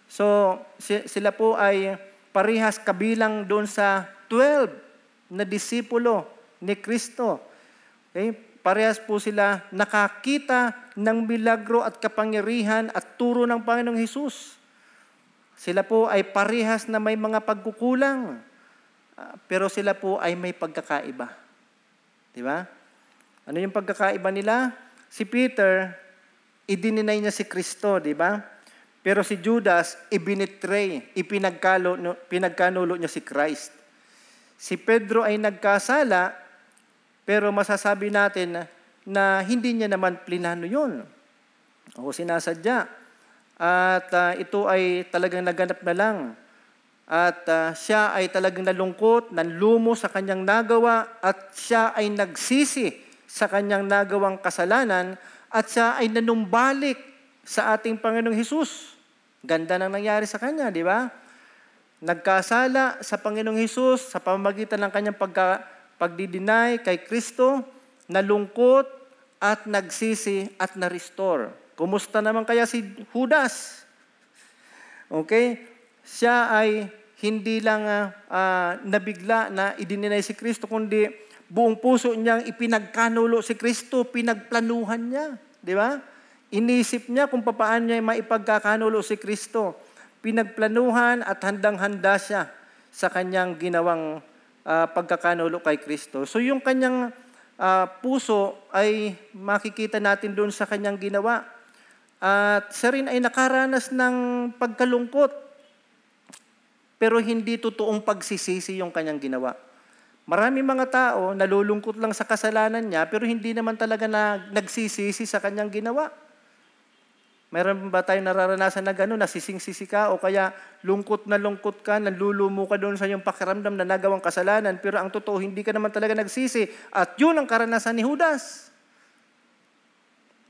So, si- sila po ay parehas kabilang doon sa twelve na disipulo ni Kristo. Okay? Parehas po sila nakakita ng milagro at kapangyarihan at turo ng Panginoong Hesus. Sila po ay parehas na may mga pagkukulang, pero sila po ay may pagkakaiba. Di ba? Ano yung pagkakaiba nila? Si Peter, idininay niya si Kristo, di ba? Pero si Judas, ibinitray, ipinagkalo, pinagkanulo niya si Christ. Si Pedro ay nagkasala, pero masasabi natin na hindi niya naman plinano yun o sinasadya. At uh, ito ay talagang naganap na lang. At uh, siya ay talagang nalungkot, nanlumo sa kanyang nagawa, at siya ay nagsisi sa kanyang nagawang kasalanan, at siya ay nanumbalik sa ating Panginoong Hesus. Ganda ng nangyari sa kanya, di ba? Nagkasala sa Panginoong Hesus sa pamamagitan ng kanyang pagka, pagdidinay kay Kristo, nalungkot at nagsisi at na-restore. Kumusta naman kaya si Judas? Okay? Siya ay hindi lang uh, nabigla na idininay si Kristo, kundi buong puso niyang ipinagkanulo si Kristo, pinagplanuhan niya, di ba? Inisip niya kung paano niya maipagkakanulo si Kristo. Pinagplanuhan at handang-handa siya sa kanyang ginawang uh, pagkakanulo kay Kristo. So yung kanyang uh, puso ay makikita natin doon sa kanyang ginawa. At siya rin ay nakaranas ng pagkalungkot. Pero hindi totoong pagsisisi yung kanyang ginawa. Maraming mga tao nalulungkot lang sa kasalanan niya pero hindi naman talaga na nagsisisi sa kanyang ginawa. Meron ba tayong nararanasan na gano'n, nasising-sisi ka o kaya lungkot na lungkot ka, nalulumo ka doon sa iyong pakiramdam na nagawang kasalanan pero ang totoo hindi ka naman talaga nagsisi. At yun ang karanasan ni Judas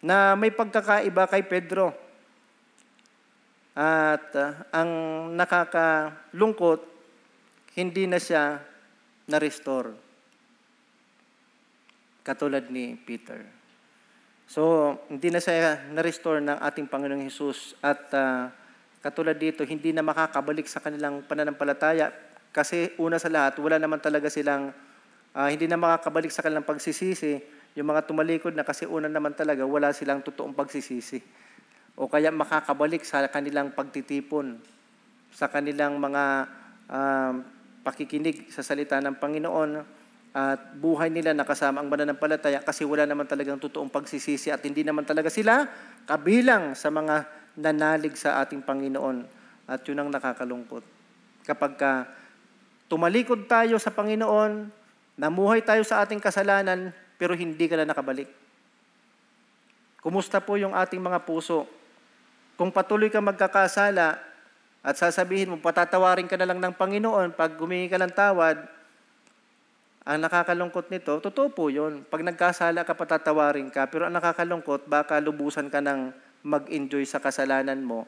na may pagkakaiba kay Pedro. At uh, ang nakakalungkot, hindi na siya na-restore. Katulad ni Peter. So, hindi na siya na-restore ng ating Panginoong Hesus. At uh, katulad dito, hindi na makakabalik sa kanilang pananampalataya. Kasi una sa lahat, wala naman talaga silang, uh, hindi na makakabalik sa kanilang pagsisisi. Yung mga tumalikod na kasi una naman talaga, wala silang totoong pagsisisi. O kaya makakabalik sa kanilang pagtitipon, sa kanilang mga uh, pakikinig sa salita ng Panginoon at buhay nila nakasama ang mananampalataya kasi wala naman talagang totoong pagsisisi at hindi naman talaga sila kabilang sa mga nanalig sa ating Panginoon. At yun ang nakakalungkot. Kapag ka tumalikod tayo sa Panginoon, namuhay tayo sa ating kasalanan, pero hindi ka na nakabalik. Kumusta po yung ating mga puso? Kung patuloy ka magkakasala at sasabihin mo, patatawarin ka na lang ng Panginoon pag humingi ka ng tawad, ang nakakalungkot nito, totoo po yun. Pag nagkasala ka, patatawarin ka. Pero ang nakakalungkot, baka lubusan ka ng mag-enjoy sa kasalanan mo.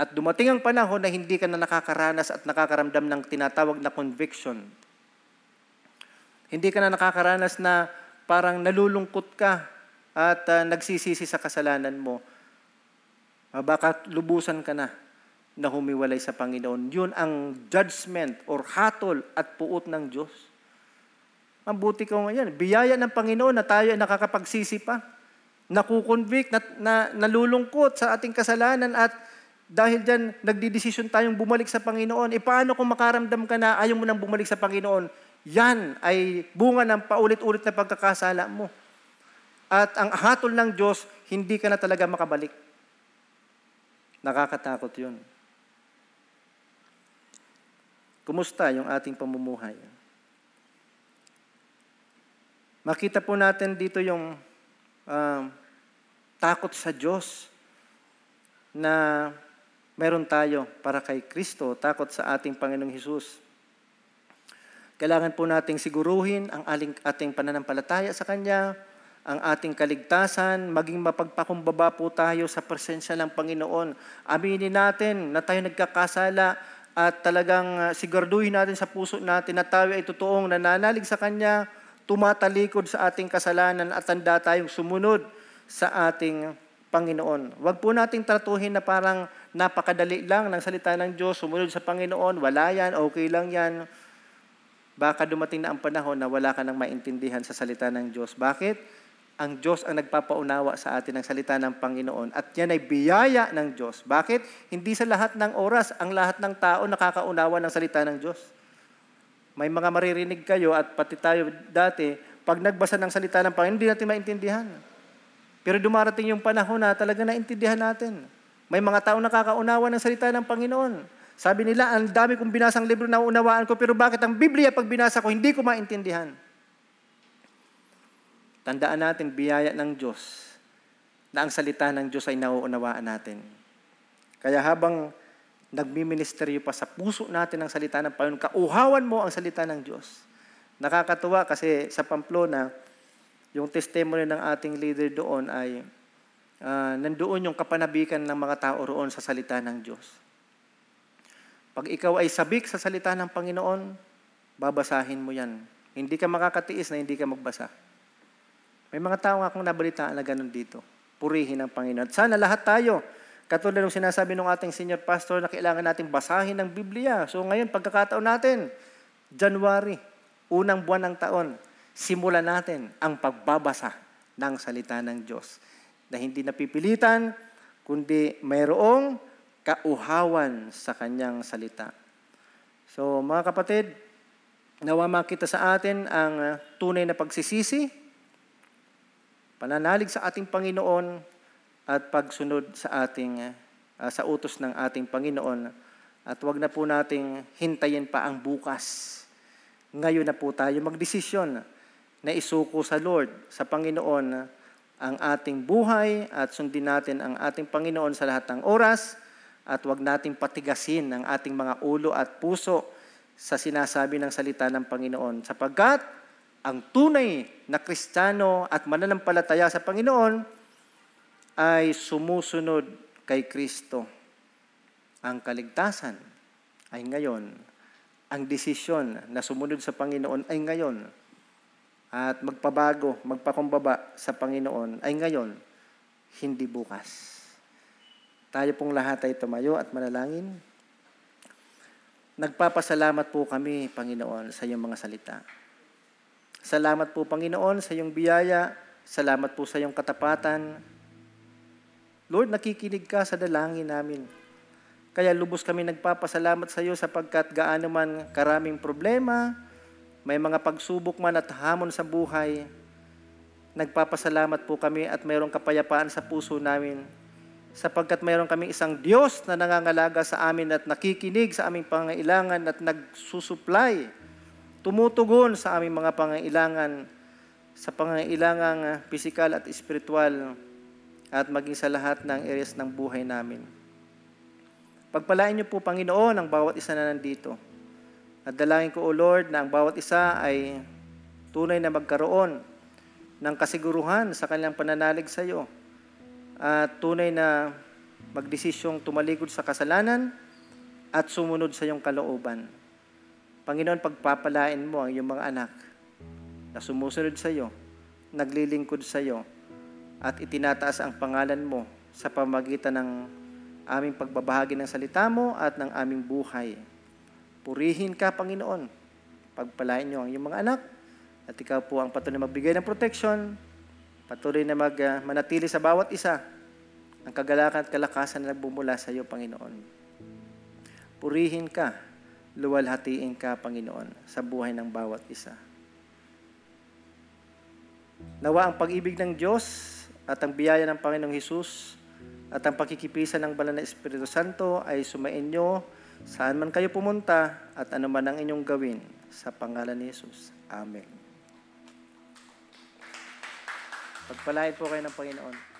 At dumating ang panahon na hindi ka na nakakaranas at nakakaramdam ng tinatawag na conviction. Hindi ka na nakakaranas na parang nalulungkot ka at uh, nagsisisi sa kasalanan mo. Baka lubusan ka na na humiwalay sa Panginoon. Yun ang judgment or hatol at puot ng Diyos. Mabuti ko ngayon. Biyaya ng Panginoon na tayo ay nakakapagsisi pa. Nakukonvict, na, na, nalulungkot sa ating kasalanan at dahil dyan nagdidesisyon tayong bumalik sa Panginoon. E paano kung makaramdam ka na ayaw mo nang bumalik sa Panginoon? Yan ay bunga ng paulit-ulit na pagkakasala mo. At ang hatol ng Diyos, hindi ka na talaga makabalik. Nakakatakot yun. Kumusta yung ating pamumuhay? Makita po natin dito yung uh, takot sa Diyos na meron tayo para kay Kristo, takot sa ating Panginoong Hesus. Kailangan po nating siguruhin ang ating pananampalataya sa Kanya, ang ating kaligtasan, maging mapagpakumbaba po tayo sa presensya ng Panginoon. Aminin natin na tayo nagkakasala at talagang siguraduhin natin sa puso natin na tayo ay totoong nananalig sa Kanya, tumatalikod sa ating kasalanan at handa tayong sumunod sa ating Panginoon. Huwag po nating tratuhin na parang napakadali lang ng salita ng Diyos, sumunod sa Panginoon, wala yan, okay lang yan. Baka dumating na ang panahon na wala ka nang maintindihan sa salita ng Diyos. Bakit? Ang Diyos ang nagpapaunawa sa atin ng salita ng Panginoon at yan ay biyaya ng Diyos. Bakit? Hindi sa lahat ng oras ang lahat ng tao nakakaunawa ng salita ng Diyos. May mga maririnig kayo at pati tayo dati, pag nagbasa ng salita ng Panginoon, hindi natin maintindihan. Pero dumarating yung panahon na talaga naintindihan natin. May mga tao nakakaunawa ng salita ng Panginoon. Sabi nila, ang dami kong binasang libro na unawaan ko, pero bakit ang Biblia pag binasa ko, hindi ko maintindihan? Tandaan natin, biyaya ng Diyos na ang salita ng Diyos ay nauunawaan natin. Kaya habang nagmi-ministeryo pa sa puso natin ang salita ng Panginoon. Kauhawan mo ang salita ng Diyos. Nakakatuwa kasi sa Pamplona, yung testimony ng ating leader doon ay uh, nandoon yung kapanabikan ng mga tao roon sa salita ng Diyos. Pag ikaw ay sabik sa salita ng Panginoon, babasahin mo yan. Hindi ka makakatiis na hindi ka magbasa. May mga tao nga akong nabalitaan na ganun dito. Purihin ang Panginoon. At sana lahat tayo, katulad ng sinasabi ng ating senior pastor na kailangan nating basahin ng Biblia. So ngayon, pagkakataon natin, January, unang buwan ng taon, simulan natin ang pagbabasa ng salita ng Diyos na hindi napipilitan, kundi mayroong kauhawan sa kanyang salita. So mga kapatid, nawa makita sa atin ang tunay na pagsisisi, pananalig sa ating Panginoon at pagsunod sa ating uh, sa utos ng ating Panginoon, at wag na po nating hintayin pa ang bukas. Ngayon na po tayo magdesisyon na isuko sa Lord, sa Panginoon, ang ating buhay at sundin natin ang ating Panginoon sa lahat ng oras, at huwag nating patigasin ang ating mga ulo at puso sa sinasabi ng salita ng Panginoon. Sapagkat ang tunay na Kristiyano at mananampalataya sa Panginoon ay sumusunod kay Kristo. Ang kaligtasan ay ngayon. Ang desisyon na sumunod sa Panginoon ay ngayon. At magpabago, magpakumbaba sa Panginoon ay ngayon, hindi bukas. Tayo pong lahat ay tumayo at manalangin. Nagpapasalamat po kami, Panginoon, sa iyong mga salita. Salamat po, Panginoon, sa iyong biyaya. Salamat po sa iyong katapatan. Lord, nakikinig ka sa dalangin namin. Kaya lubos kami nagpapasalamat sa iyo, sapagkat gaano man karaming problema, may mga pagsubok man at hamon sa buhay, nagpapasalamat po kami at mayroong kapayapaan sa puso namin, sapagkat mayroong kami isang Diyos na nangangalaga sa amin at nakikinig sa aming pangailangan at nagsusuplay, tumutugon sa aming mga pangailangan, sa pangailangang pisikal at espiritual at maging sa lahat ng areas ng buhay namin. Pagpalain niyo po, Panginoon, ang bawat isa na nandito. At dalangin ko, O Lord, na ang bawat isa ay tunay na magkaroon ng kasiguruhan sa kanilang pananalig sa iyo. At tunay na magdesisyong tumalikod sa kasalanan at sumunod sa iyong kalooban. Panginoon, pagpapalain mo ang iyong mga anak na sumusunod sa iyo, naglilingkod sa iyo, at itinataas ang pangalan mo sa pamagitan ng aming pagbabahagi ng salita mo at ng aming buhay. Purihin ka, Panginoon. Pagpalain niyo ang iyong mga anak, at ikaw po ang patuloy na magbigay ng protection, patuloy na mag, uh, manatili sa bawat isa ang kagalakan at kalakasan na nagbumula sa iyo, Panginoon. Purihin ka, luwalhatiin ka, Panginoon, sa buhay ng bawat isa. Nawa ang pag-ibig ng Diyos at ang biyaya ng Panginoong Hesus at ang pakikipisan ng banal na Espiritu Santo ay sumainyo saan man kayo pumunta at anuman ang inyong gawin, sa pangalan ni Jesus. Amen. Pagpalain po kayo ng Panginoon.